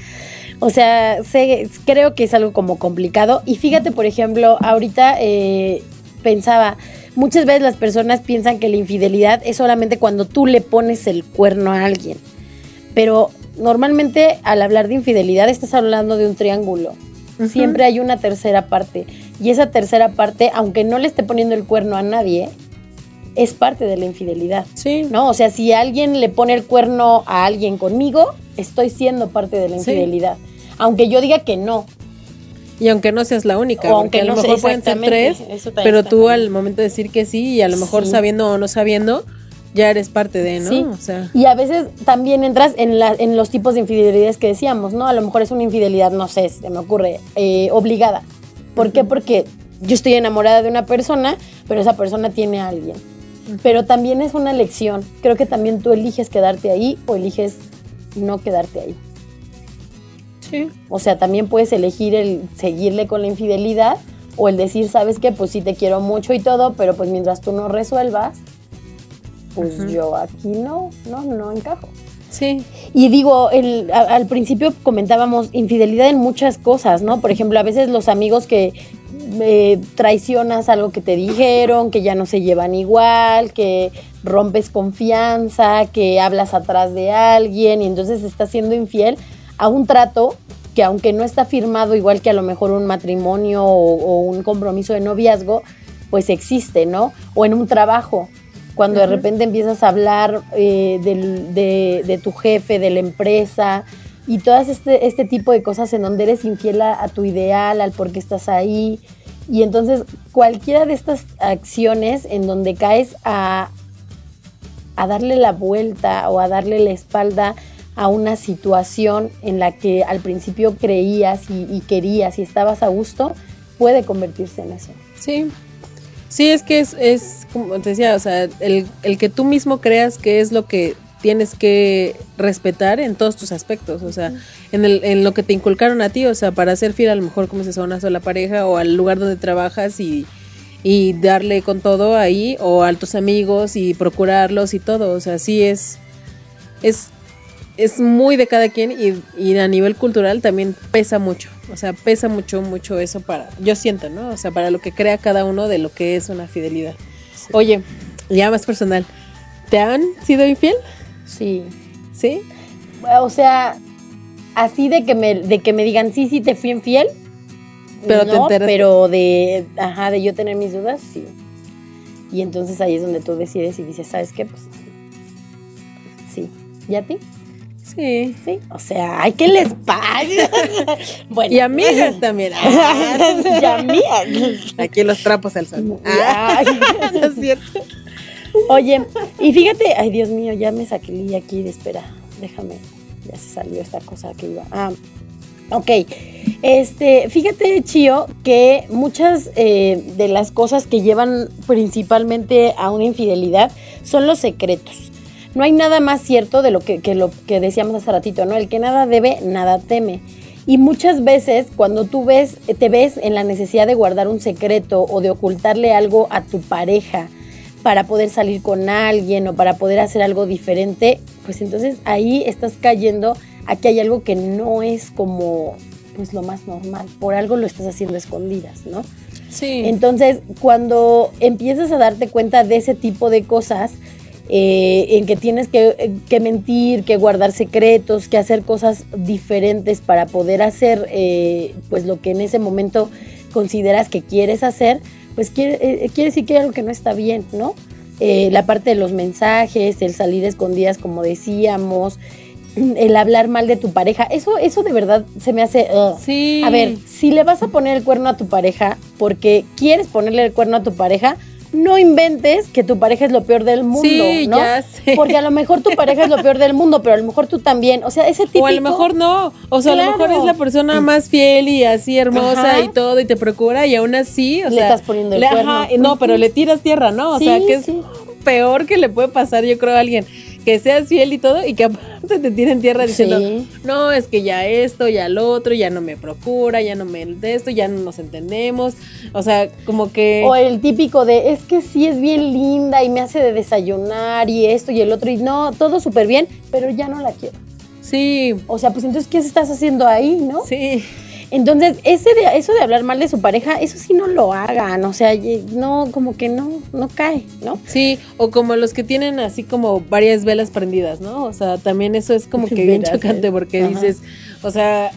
o sea, sé, creo que es algo como complicado, y fíjate, por ejemplo, ahorita eh, pensaba, muchas veces las personas piensan que la infidelidad es solamente cuando tú le pones el cuerno a alguien, pero normalmente al hablar de infidelidad estás hablando de un triángulo. Siempre hay una tercera parte, y esa tercera parte, aunque no le esté poniendo el cuerno a nadie, es parte de la infidelidad. Sí. ¿No? O sea, si alguien le pone el cuerno a alguien conmigo, estoy siendo parte de la infidelidad, sí, aunque yo diga que no. Y aunque no seas la única, o aunque a lo no mejor pueden ser tres, pero tú al momento de decir que sí, y a lo mejor sí, sabiendo o no sabiendo, ya eres parte de, ¿no? Sí. O sea. Y a veces también entras en, la, en los tipos de infidelidades que decíamos, ¿no? A lo mejor es una infidelidad, no sé, se me ocurre, eh, obligada. ¿Por uh-huh. qué? Porque yo estoy enamorada de una persona, pero esa persona tiene a alguien. Uh-huh. Pero también es una elección. Creo que también tú eliges quedarte ahí o eliges no quedarte ahí. Sí. O sea, también puedes elegir el seguirle con la infidelidad o el decir, ¿sabes qué? Pues sí te quiero mucho y todo, pero pues mientras tú no resuelvas, pues uh-huh. yo aquí no, no, no encajo. Sí. Y digo, el, a, al principio comentábamos infidelidad en muchas cosas, ¿no? Por ejemplo, a veces los amigos que eh, traicionas algo que te dijeron, que ya no se llevan igual, que rompes confianza, que hablas atrás de alguien y entonces estás siendo infiel a un trato que aunque no está firmado, igual que a lo mejor un matrimonio o, o un compromiso de noviazgo, pues existe, ¿no? O en un trabajo. Cuando uh-huh. de repente empiezas a hablar eh, del, de, de tu jefe, de la empresa y todas este, este tipo de cosas en donde eres infiel a, a tu ideal, al por qué estás ahí. Y entonces cualquiera de estas acciones en donde caes a, a darle la vuelta o a darle la espalda a una situación en la que al principio creías y, y querías y estabas a gusto, puede convertirse en eso. Sí. Sí, es que es, es como te decía, o sea, el, el que tú mismo creas que es lo que tienes que respetar en todos tus aspectos, o sea, en, el, en lo que te inculcaron a ti, o sea, para ser fiel a lo mejor como dices a una sola pareja o al lugar donde trabajas y, y darle con todo ahí o a tus amigos y procurarlos y todo, o sea, sí es, es, es muy de cada quien y, y a nivel cultural también pesa mucho. O sea, pesa mucho, mucho eso para... Yo siento, ¿no? O sea, para lo que crea cada uno de lo que es una fidelidad. Sí. Oye, ya más personal. ¿Te han sido infiel? Sí. ¿Sí? O sea, así de que me, de que me digan, sí, sí, te fui infiel. Pero no, te enteras. Pero de, ajá, de yo tener mis dudas, sí. Y entonces ahí es donde tú decides y dices, ¿sabes qué? Pues sí. ¿Y a ti? Sí. Sí. O sea, hay que les pague. Bueno. Y amigas también. Y amigas. Aquí los trapos al sol. Ay, no es cierto. Oye, y fíjate, ay Dios mío, ya me saqué aquí, espera, déjame, ya se salió esta cosa que iba. Ah, ok, este, fíjate, Chío, que muchas eh, de las cosas que llevan principalmente a una infidelidad son los secretos. No hay nada más cierto de lo que, que lo que decíamos hace ratito, ¿no? El que nada debe, nada teme. Y muchas veces cuando tú ves, te ves en la necesidad de guardar un secreto o de ocultarle algo a tu pareja, para poder salir con alguien o para poder hacer algo diferente, pues entonces ahí estás cayendo a que hay algo que no es como pues lo más normal, por algo lo estás haciendo escondidas, ¿no? Sí. Entonces, cuando empiezas a darte cuenta de ese tipo de cosas, eh, en que tienes que, que mentir, que guardar secretos, que hacer cosas diferentes para poder hacer eh, pues lo que en ese momento consideras que quieres hacer, pues quiere, eh, quiere decir que hay algo que no está bien, ¿no? Eh, la parte de los mensajes, el salir escondidas, como decíamos, el hablar mal de tu pareja, eso, eso de verdad se me hace... Uh. Sí. A ver, si le vas a poner el cuerno a tu pareja porque quieres ponerle el cuerno a tu pareja, no inventes que tu pareja es lo peor del mundo, sí, ¿no? Ya sé. Porque a lo mejor tu pareja es lo peor del mundo, pero a lo mejor tú también, o sea, ese típico... O a lo mejor no, o sea, claro. A lo mejor es la persona más fiel y así hermosa, ajá, y todo, y te procura, y aún así, o le sea... Le estás poniendo el le, cuerno. Ajá, no, pero le tiras tierra, ¿no? O sí, sea, que es sí. Peor que le puede pasar, yo creo, a alguien, que seas fiel y todo, y que aparte te tiren tierra diciendo, sí. No, es que ya esto, ya lo otro, ya no me procura, ya no me de esto, ya no nos entendemos, o sea, como que... O el típico de, es que sí es bien linda y me hace de desayunar y esto y el otro, y no, todo súper bien, pero ya no la quiero. Sí. O sea, pues entonces, ¿qué estás haciendo ahí, no? Sí. Entonces, ese de, eso de hablar mal de su pareja, eso sí no lo hagan, o sea, no, como que no, no cae, ¿no? Sí, o como los que tienen así como varias velas prendidas, ¿no? O sea, también eso es como que bien chocante ¿eh? Porque ajá. Dices, o sea,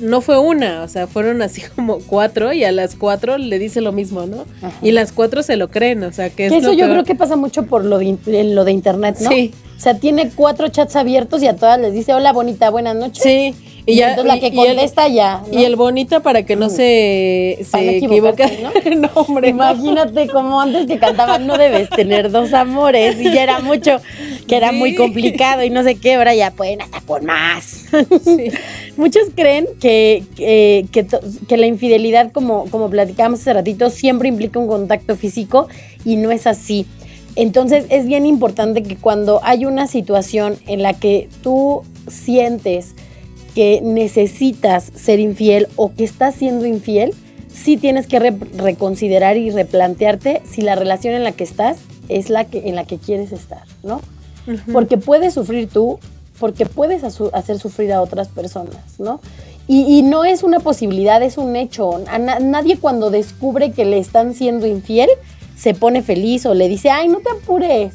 no fue una, o sea, fueron así como cuatro y a las cuatro le dice lo mismo, ¿no? Ajá. Y las cuatro se lo creen, o sea, que es que eso yo creo que pasa mucho por lo de, lo de internet, ¿no? Sí. O sea, tiene cuatro chats abiertos y a todas les dice, hola bonita, buenas noches. Sí. Y, y ya, entonces la que contesta y el, ya, ¿no? Y el bonita para que no mm. se, se equivoque, ¿no? No, hombre. Imagínate no. Como antes que cantaban, no debes tener dos amores, y ya era mucho, que era sí. Muy complicado y no sé qué, ahora ya pueden hasta con más. Sí. Muchos creen que, que, que, to, que la infidelidad, como, como platicábamos hace ratito, siempre implica un contacto físico y no es así. Entonces es bien importante que cuando hay una situación en la que tú sientes que necesitas ser infiel o que estás siendo infiel, sí tienes que re- reconsiderar y replantearte si la relación en la que estás es la que en la que quieres estar, ¿no? Uh-huh. Porque puedes sufrir tú, porque puedes asu- hacer sufrir a otras personas, ¿no? Y, y no es una posibilidad, es un hecho. A na- nadie cuando descubre que le están siendo infiel se pone feliz o le dice, ay, no te apures.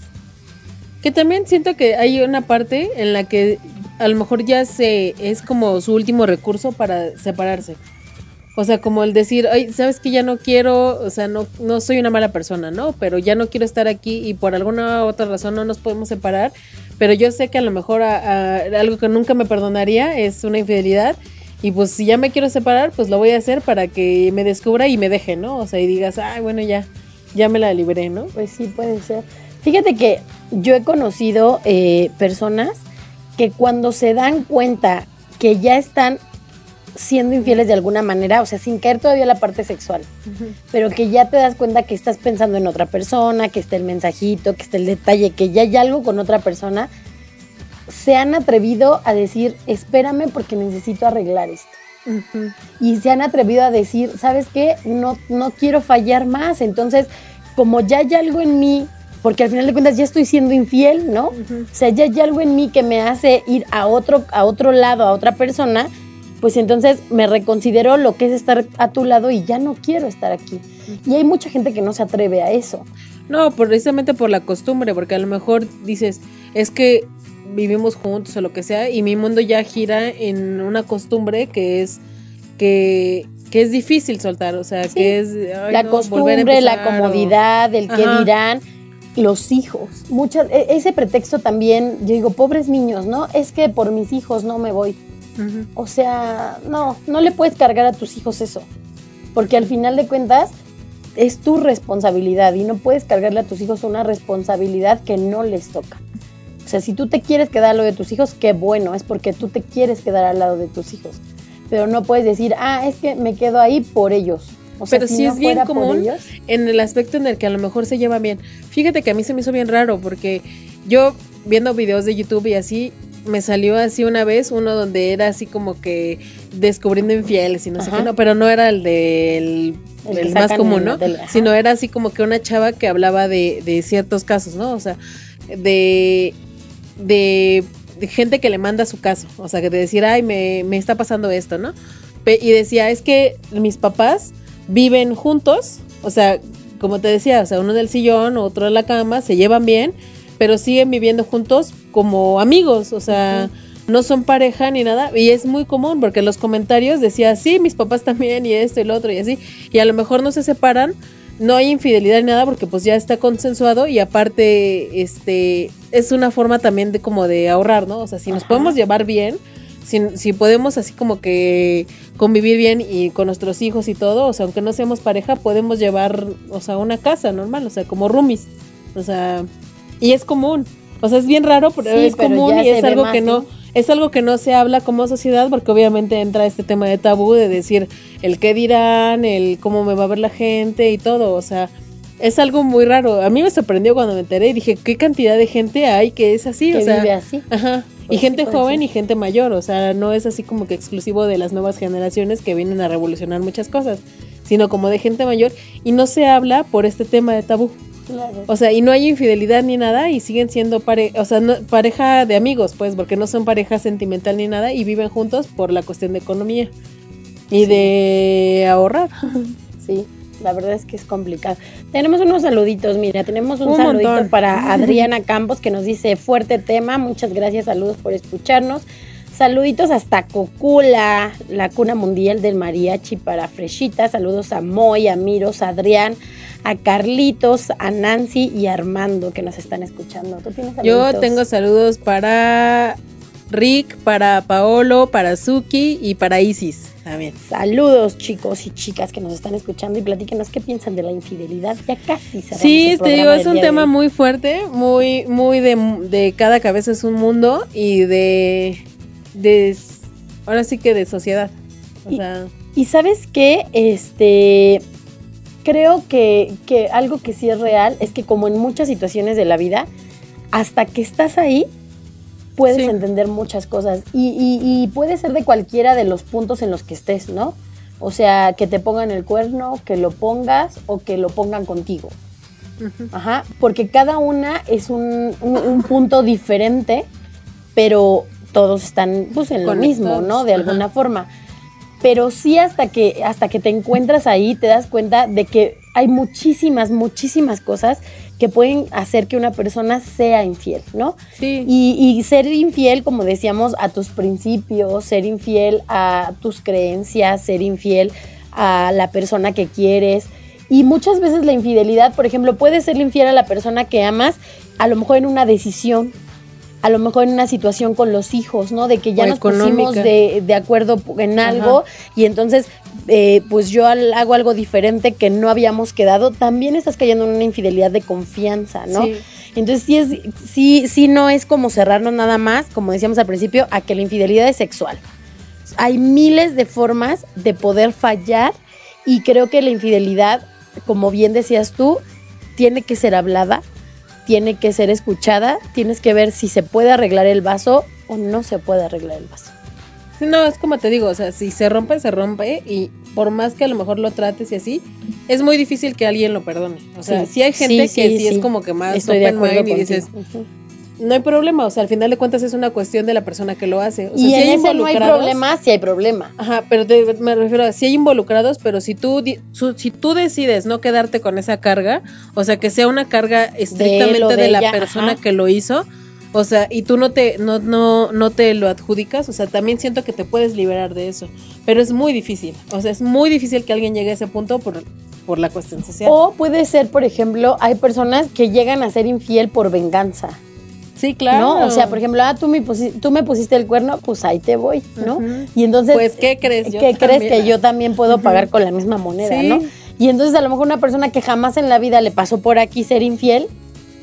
Que también siento que hay una parte en la que a lo mejor ya se es como su último recurso para separarse. O sea, como el decir, ay, sabes que ya no quiero, o sea, no, no soy una mala persona, ¿no? Pero ya no quiero estar aquí y por alguna otra razón no nos podemos separar. Pero yo sé que a lo mejor a, a, algo que nunca me perdonaría es una infidelidad. Y pues si ya me quiero separar, pues lo voy a hacer para que me descubra y me deje, ¿no? O sea, y digas, ay, bueno, ya, ya me la libré, ¿no? Pues sí, puede ser. Fíjate que yo he conocido eh, personas que cuando se dan cuenta que ya están siendo infieles de alguna manera, o sea, sin caer todavía la parte sexual, uh-huh. Pero que ya te das cuenta que estás pensando en otra persona, que está el mensajito, que está el detalle, que ya hay algo con otra persona, se han atrevido a decir, espérame porque necesito arreglar esto. Uh-huh. Y se han atrevido a decir, ¿sabes qué? No, no quiero fallar más, entonces, como ya hay algo en mí, porque al final de cuentas ya estoy siendo infiel, ¿no? Uh-huh. O sea, ya hay algo en mí que me hace ir a otro, a otro lado, a otra persona, pues entonces me reconsidero lo que es estar a tu lado y ya no quiero estar aquí. Uh-huh. Y hay mucha gente que no se atreve a eso. No, precisamente por la costumbre, porque a lo mejor dices, es que vivimos juntos o lo que sea, y mi mundo ya gira en una costumbre que es que... que es difícil soltar, o sea, sí. Que es... Ay, la no, costumbre, la comodidad, el ajá. Qué dirán... los hijos. Muchas, ese pretexto también, yo digo, pobres niños, ¿no? Es que por mis hijos no me voy. Uh-huh. O sea, no, no le puedes cargar a tus hijos eso, porque al final de cuentas es tu responsabilidad y no puedes cargarle a tus hijos una responsabilidad que no les toca. O sea, si tú te quieres quedar al lado de tus hijos, qué bueno, es porque tú te quieres quedar al lado de tus hijos, pero no puedes decir, ah, es que me quedo ahí por ellos. O sea, pero si sí no es bien común en el aspecto en el que a lo mejor se llevan bien. Fíjate que a mí se me hizo bien raro, porque yo viendo videos de YouTube y así, me salió así una vez uno donde era así como que descubriendo infieles y no, ajá, sé qué, no, pero no era el del el el más común, ¿no? Del, sino era así como que una chava que hablaba de, de ciertos casos, ¿no? O sea, de... de de gente que le manda su caso, o sea, que de decir, ay, me, me está pasando esto, ¿no? Pe- y decía, es que mis papás viven juntos, o sea, como te decía, o sea, uno del sillón, otro en la cama, se llevan bien, pero siguen viviendo juntos como amigos, o sea, uh-huh, no son pareja ni nada, y es muy común, porque en los comentarios decía, sí, mis papás también, y esto y lo otro, y así, y a lo mejor no se separan, no hay infidelidad ni nada porque pues ya está consensuado y aparte este es una forma también de como de ahorrar, ¿no? O sea, si, ajá, nos podemos llevar bien, si, si podemos así como que convivir bien y con nuestros hijos y todo, o sea, aunque no seamos pareja, podemos llevar, o sea, una casa normal, o sea, como roomies, o sea, y es común, o sea, es bien raro, pero sí, es pero común y es algo más, que ¿sí? no... Es algo que no se habla como sociedad porque obviamente entra este tema de tabú de decir el qué dirán, el cómo me va a ver la gente y todo, o sea, es algo muy raro. A mí me sorprendió cuando me enteré y dije, ¿qué cantidad de gente hay que es así? Que o sea, vive así. Ajá. Pues y gente sí, joven sí. y gente mayor, o sea, no es así como que exclusivo de las nuevas generaciones que vienen a revolucionar muchas cosas, sino como de gente mayor y no se habla por este tema de tabú. Claro. O sea, y no hay infidelidad ni nada y siguen siendo pare- o sea, no, pareja de amigos, pues, porque no son pareja sentimental ni nada y viven juntos por la cuestión de economía y sí. de ahorrar. Sí, la verdad es que es complicado. Tenemos unos saluditos, mira, tenemos un, un saludito montón. Para Adriana Campos que nos dice, fuerte tema, muchas gracias, saludos por escucharnos. Saluditos hasta Cocula, la cuna mundial del mariachi para Freshita. Saludos a Moy, a Miros, a Adrián, a Carlitos, a Nancy y a Armando que nos están escuchando. ¿Tú tienes saluditos? Yo tengo saludos para Rick, para Paolo, para Suki y para Isis también. Saludos chicos y chicas que nos están escuchando y platíquenos qué piensan de la infidelidad. Ya casi cerramos. Sí, te digo, es un tema muy fuerte, muy, muy de, de cada cabeza es un mundo y de... de ahora sí que de sociedad. O y, sea. Y sabes que este creo que, que algo que sí es real es que como en muchas situaciones de la vida, hasta que estás ahí, puedes sí. entender muchas cosas. Y, y, y puede ser de cualquiera de los puntos en los que estés, ¿no? O sea, que te pongan el cuerno, que lo pongas o que lo pongan contigo. Uh-huh. Ajá. Porque cada una es un, un, un punto diferente, pero todos están pues, en lo mismo, ¿no? De alguna, ajá, forma. Pero sí hasta que, hasta que te encuentras ahí te das cuenta de que hay muchísimas, muchísimas cosas que pueden hacer que una persona sea infiel, ¿no? Sí. Y, y ser infiel, como decíamos, a tus principios, ser infiel a tus creencias, ser infiel a la persona que quieres. Y muchas veces la infidelidad, por ejemplo, puede ser infiel a la persona que amas, a lo mejor en una decisión, a lo mejor en una situación con los hijos, ¿no? De que ya o nos económica. pusimos de, de acuerdo en algo, ajá, y entonces eh, pues yo hago algo diferente que no habíamos quedado. También estás cayendo en una infidelidad de confianza, ¿no? Sí. Entonces sí, es, sí, sí no es como cerrarnos nada más, como decíamos al principio, a que la infidelidad es sexual. Hay miles de formas de poder fallar y creo que la infidelidad, como bien decías tú, tiene que ser hablada, tiene que ser escuchada, tienes que ver si se puede arreglar el vaso o no se puede arreglar el vaso. No, es como te digo, o sea, si se rompe, se rompe y por más que a lo mejor lo trates y así, es muy difícil que alguien lo perdone. O sea, sí, sí hay gente sí, que sí, sí es sí. como que más Estoy open mind contigo. Y dices, uh-huh, no hay problema, o sea, al final de cuentas es una cuestión de la persona que lo hace. O sea, y si en hay ese no hay problema, si hay problema. Ajá, pero te, me refiero a si hay involucrados, pero si tú, di, su, si tú decides no quedarte con esa carga, o sea, que sea una carga estrictamente de, él, de, de la ella, persona, ajá, que lo hizo, o sea, y tú no te, no, no, no te lo adjudicas, o sea, también siento que te puedes liberar de eso, pero es muy difícil, o sea, es muy difícil que alguien llegue a ese punto por por la cuestión social. O puede ser, por ejemplo, hay personas que llegan a ser infiel por venganza. Sí, claro. ¿No? O sea, por ejemplo, ah, tú me, pusiste, tú me pusiste el cuerno, pues ahí te voy, ¿no? Uh-huh. Y entonces... Pues, ¿qué crees? Yo ¿Qué también. crees que yo también puedo uh-huh. pagar con la misma moneda, sí, ¿no? Y entonces a lo mejor una persona que jamás en la vida le pasó por aquí ser infiel,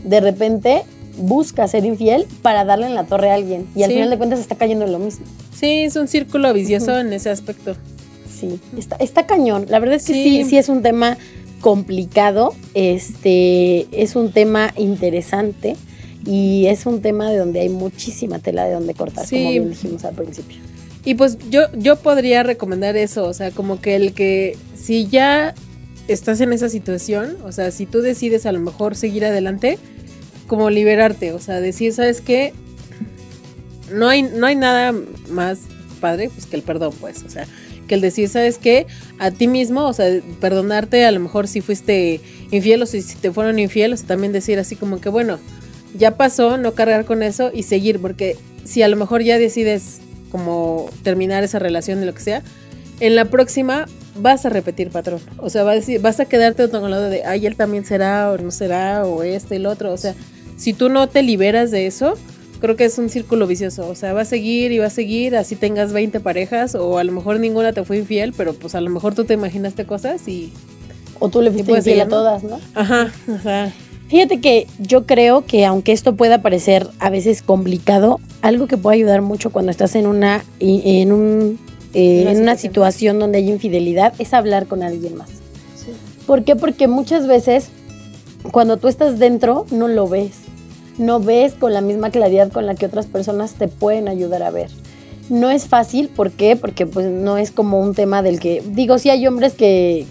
de repente busca ser infiel para darle en la torre a alguien. Y al sí. final de cuentas está cayendo en lo mismo. Sí, es un círculo vicioso uh-huh. en ese aspecto. Sí, está, está cañón. La verdad es que sí, sí, sí es un tema complicado, este, es un tema interesante. Y es un tema de donde hay muchísima tela de donde cortar, sí, como bien dijimos al principio. Y pues yo, yo podría recomendar eso, o sea, como que el que si ya estás en esa situación, o sea, si tú decides a lo mejor seguir adelante, como liberarte, o sea, decir, ¿sabes qué? No hay, no hay nada más padre pues que el perdón, pues, o sea, que el decir, ¿sabes qué? A ti mismo, o sea, perdonarte a lo mejor si fuiste infiel o si te fueron infiel, o sea, también decir así como que, bueno... ya pasó, no cargar con eso y seguir, porque si a lo mejor ya decides como terminar esa relación de lo que sea, en la próxima vas a repetir patrón, o sea, vas a, decir, vas a quedarte otro lado de, ay, él también será o no será, o este, el otro, o sea, si tú no te liberas de eso, creo que es un círculo vicioso, o sea, va a seguir y va a seguir, así tengas veinte parejas, o a lo mejor ninguna te fue infiel, pero pues a lo mejor tú te imaginaste cosas y... O tú le fuiste infiel a todas, ¿no? Ajá, ajá. Fíjate que yo creo que aunque esto pueda parecer a veces complicado, algo que puede ayudar mucho cuando estás en una en, un, eh, en una situación donde hay infidelidad es hablar con alguien más. Sí. ¿Por qué? Porque muchas veces cuando tú estás dentro no lo ves, no ves con la misma claridad con la que otras personas te pueden ayudar a ver. No es fácil, ¿por qué? Porque pues no es como un tema del que, digo, sí hay hombres que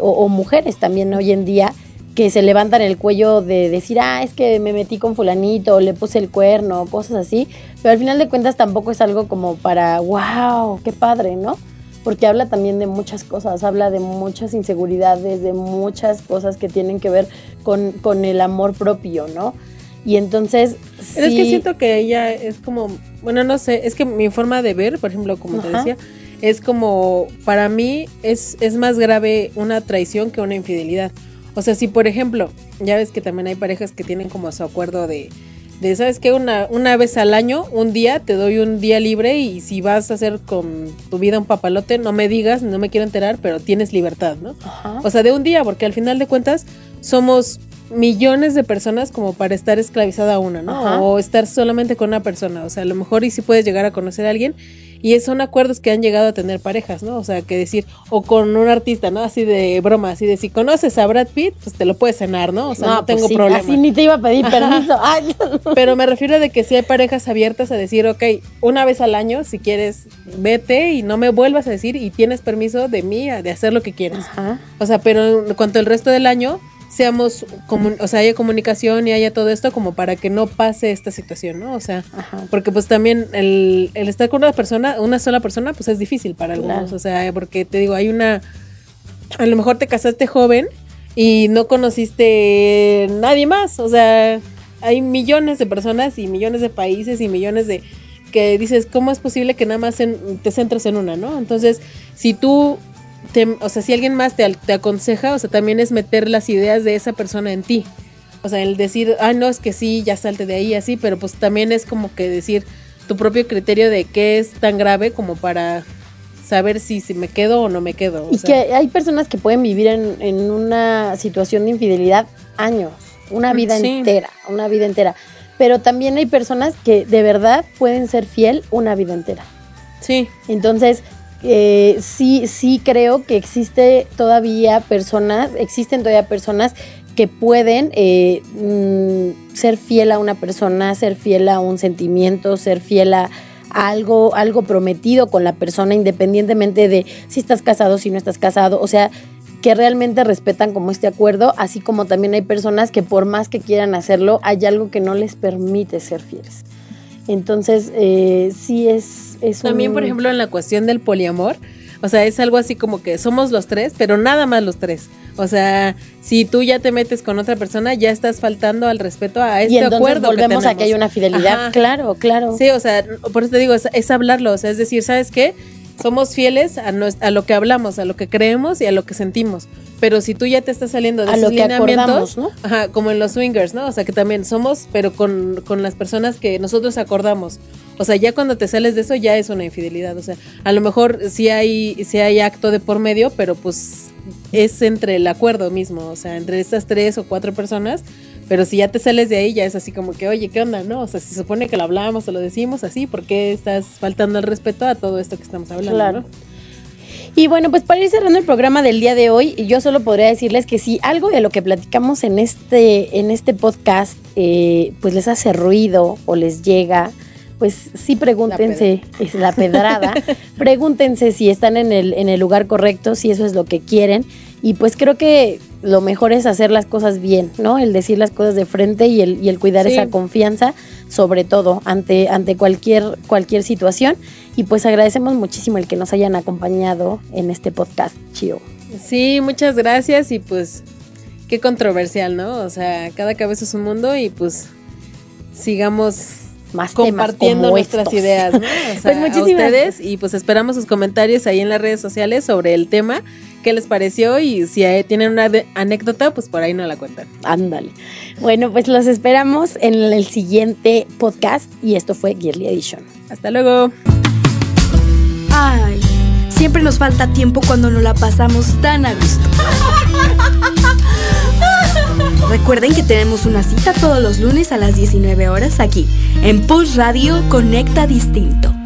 o, o mujeres también hoy en día que se levantan el cuello de decir, ah, es que me metí con fulanito, le puse el cuerno, cosas así, pero al final de cuentas tampoco es algo como para, wow, qué padre, ¿no? Porque habla también de muchas cosas, habla de muchas inseguridades, de muchas cosas que tienen que ver con, con el amor propio, ¿no? Y entonces... Pero sí, es que siento que ella es como, bueno, no sé, es que mi forma de ver, por ejemplo, como ajá, te decía, es como, para mí es, es más grave una traición que una infidelidad. O sea, si por ejemplo, ya ves que también hay parejas que tienen como su acuerdo de, de ¿sabes qué? Una, una vez al año, un día, te doy un día libre y si vas a hacer con tu vida un papalote, no me digas, no me quiero enterar, pero tienes libertad, ¿no? Ajá. O sea, de un día, porque al final de cuentas somos millones de personas como para estar esclavizada a una, ¿no? Ajá. O estar solamente con una persona, o sea, a lo mejor y si puedes llegar a conocer a alguien... Y son acuerdos que han llegado a tener parejas, ¿no? O sea, que decir, o con un artista, ¿no? Así de broma, así de si conoces a Brad Pitt, pues te lo puedes cenar, ¿no? O sea, no, no tengo pues sí, problema. Así ni te iba a pedir permiso. Ay, no. Pero me refiero de que sí hay parejas abiertas a decir, ok, una vez al año, si quieres, vete y no me vuelvas a decir y tienes permiso de mí de hacer lo que quieras. Ajá. O sea, pero en cuanto al resto del año, seamos, comun- o sea, haya comunicación y haya todo esto como para que no pase esta situación, ¿no? O sea, ajá, porque pues también el, el estar con una persona, una sola persona, pues es difícil para algunos, claro, o sea, porque te digo, hay una, a lo mejor te casaste joven y no conociste nadie más, o sea, hay millones de personas y millones de países y millones de, que dices, ¿cómo es posible que nada más en, te centres en una, ¿no? Entonces, si tú... Te, o sea, si alguien más te, te aconseja, o sea, también es meter las ideas de esa persona en ti. O sea, el decir, ah, no, es que sí, ya salte de ahí, así, pero pues también es como que decir tu propio criterio de qué es tan grave como para saber si, si me quedo o no me quedo. Y o sea, que hay personas que pueden vivir en, en una situación de infidelidad años, una vida sí. entera, una vida entera. Pero también hay personas que de verdad pueden ser fiel una vida entera. Sí. Entonces... Eh, sí, sí creo que existe todavía personas, existen todavía personas que pueden eh, mm, ser fiel a una persona, ser fiel a un sentimiento, ser fiel a algo, algo prometido con la persona, independientemente de si estás casado, si no estás casado, o sea, que realmente respetan como este acuerdo, así como también hay personas que por más que quieran hacerlo, hay algo que no les permite ser fieles. Entonces, eh, sí es, es también, un... por ejemplo, en la cuestión del poliamor, o sea, es algo así como que somos los tres, pero nada más los tres. O sea, si tú ya te metes con otra persona, ya estás faltando al respeto a este acuerdo que tenemos. Y entonces volvemos a que hay una fidelidad, ajá, claro, claro. Sí, o sea, por eso te digo, es, es hablarlo, o sea, es decir, ¿sabes qué? Somos fieles a, nos, a lo que hablamos, a lo que creemos y a lo que sentimos. Pero si tú ya te estás saliendo de a esos lo que lineamientos, acordamos, ¿no? Ajá, como en los swingers, ¿no? O sea, que también somos, pero con, con las personas que nosotros acordamos. O sea, ya cuando te sales de eso ya es una infidelidad. O sea, a lo mejor sí hay, sí hay acto de por medio, pero pues es entre el acuerdo mismo. O sea, entre estas tres o cuatro personas. Pero si ya te sales de ahí, ya es así como que, oye, ¿qué onda, no? O sea, si supone que lo hablamos o lo decimos así, ¿por qué estás faltando al respeto a todo esto que estamos hablando? Claro. ¿No? Y bueno, pues para ir cerrando el programa del día de hoy, yo solo podría decirles que si algo de lo que platicamos en este, en este podcast eh, pues les hace ruido o les llega, pues sí pregúntense, la es la pedrada, pregúntense si están en el, en el lugar correcto, si eso es lo que quieren. Y pues creo que lo mejor es hacer las cosas bien, ¿no? El decir las cosas de frente y el, y el cuidar sí. esa confianza, sobre todo ante, ante cualquier, cualquier situación. Y pues agradecemos muchísimo el que nos hayan acompañado en este podcast, Chio. Sí, muchas gracias y pues qué controversial, ¿no? O sea, cada cabeza es un mundo y pues sigamos más compartiendo nuestras estos. ideas, ¿no? O sea, pues muchísimas a ustedes y pues esperamos sus comentarios ahí en las redes sociales sobre el tema, qué les pareció y si tienen una de- anécdota, pues por ahí no la cuentan. Ándale. Bueno, pues los esperamos en el siguiente podcast y esto fue Girly Edition. Hasta luego. Ay, siempre nos falta tiempo cuando nos la pasamos tan a gusto. Recuerden que tenemos una cita todos los lunes a las diecinueve horas aquí, en Pulse Radio Conecta Distinto.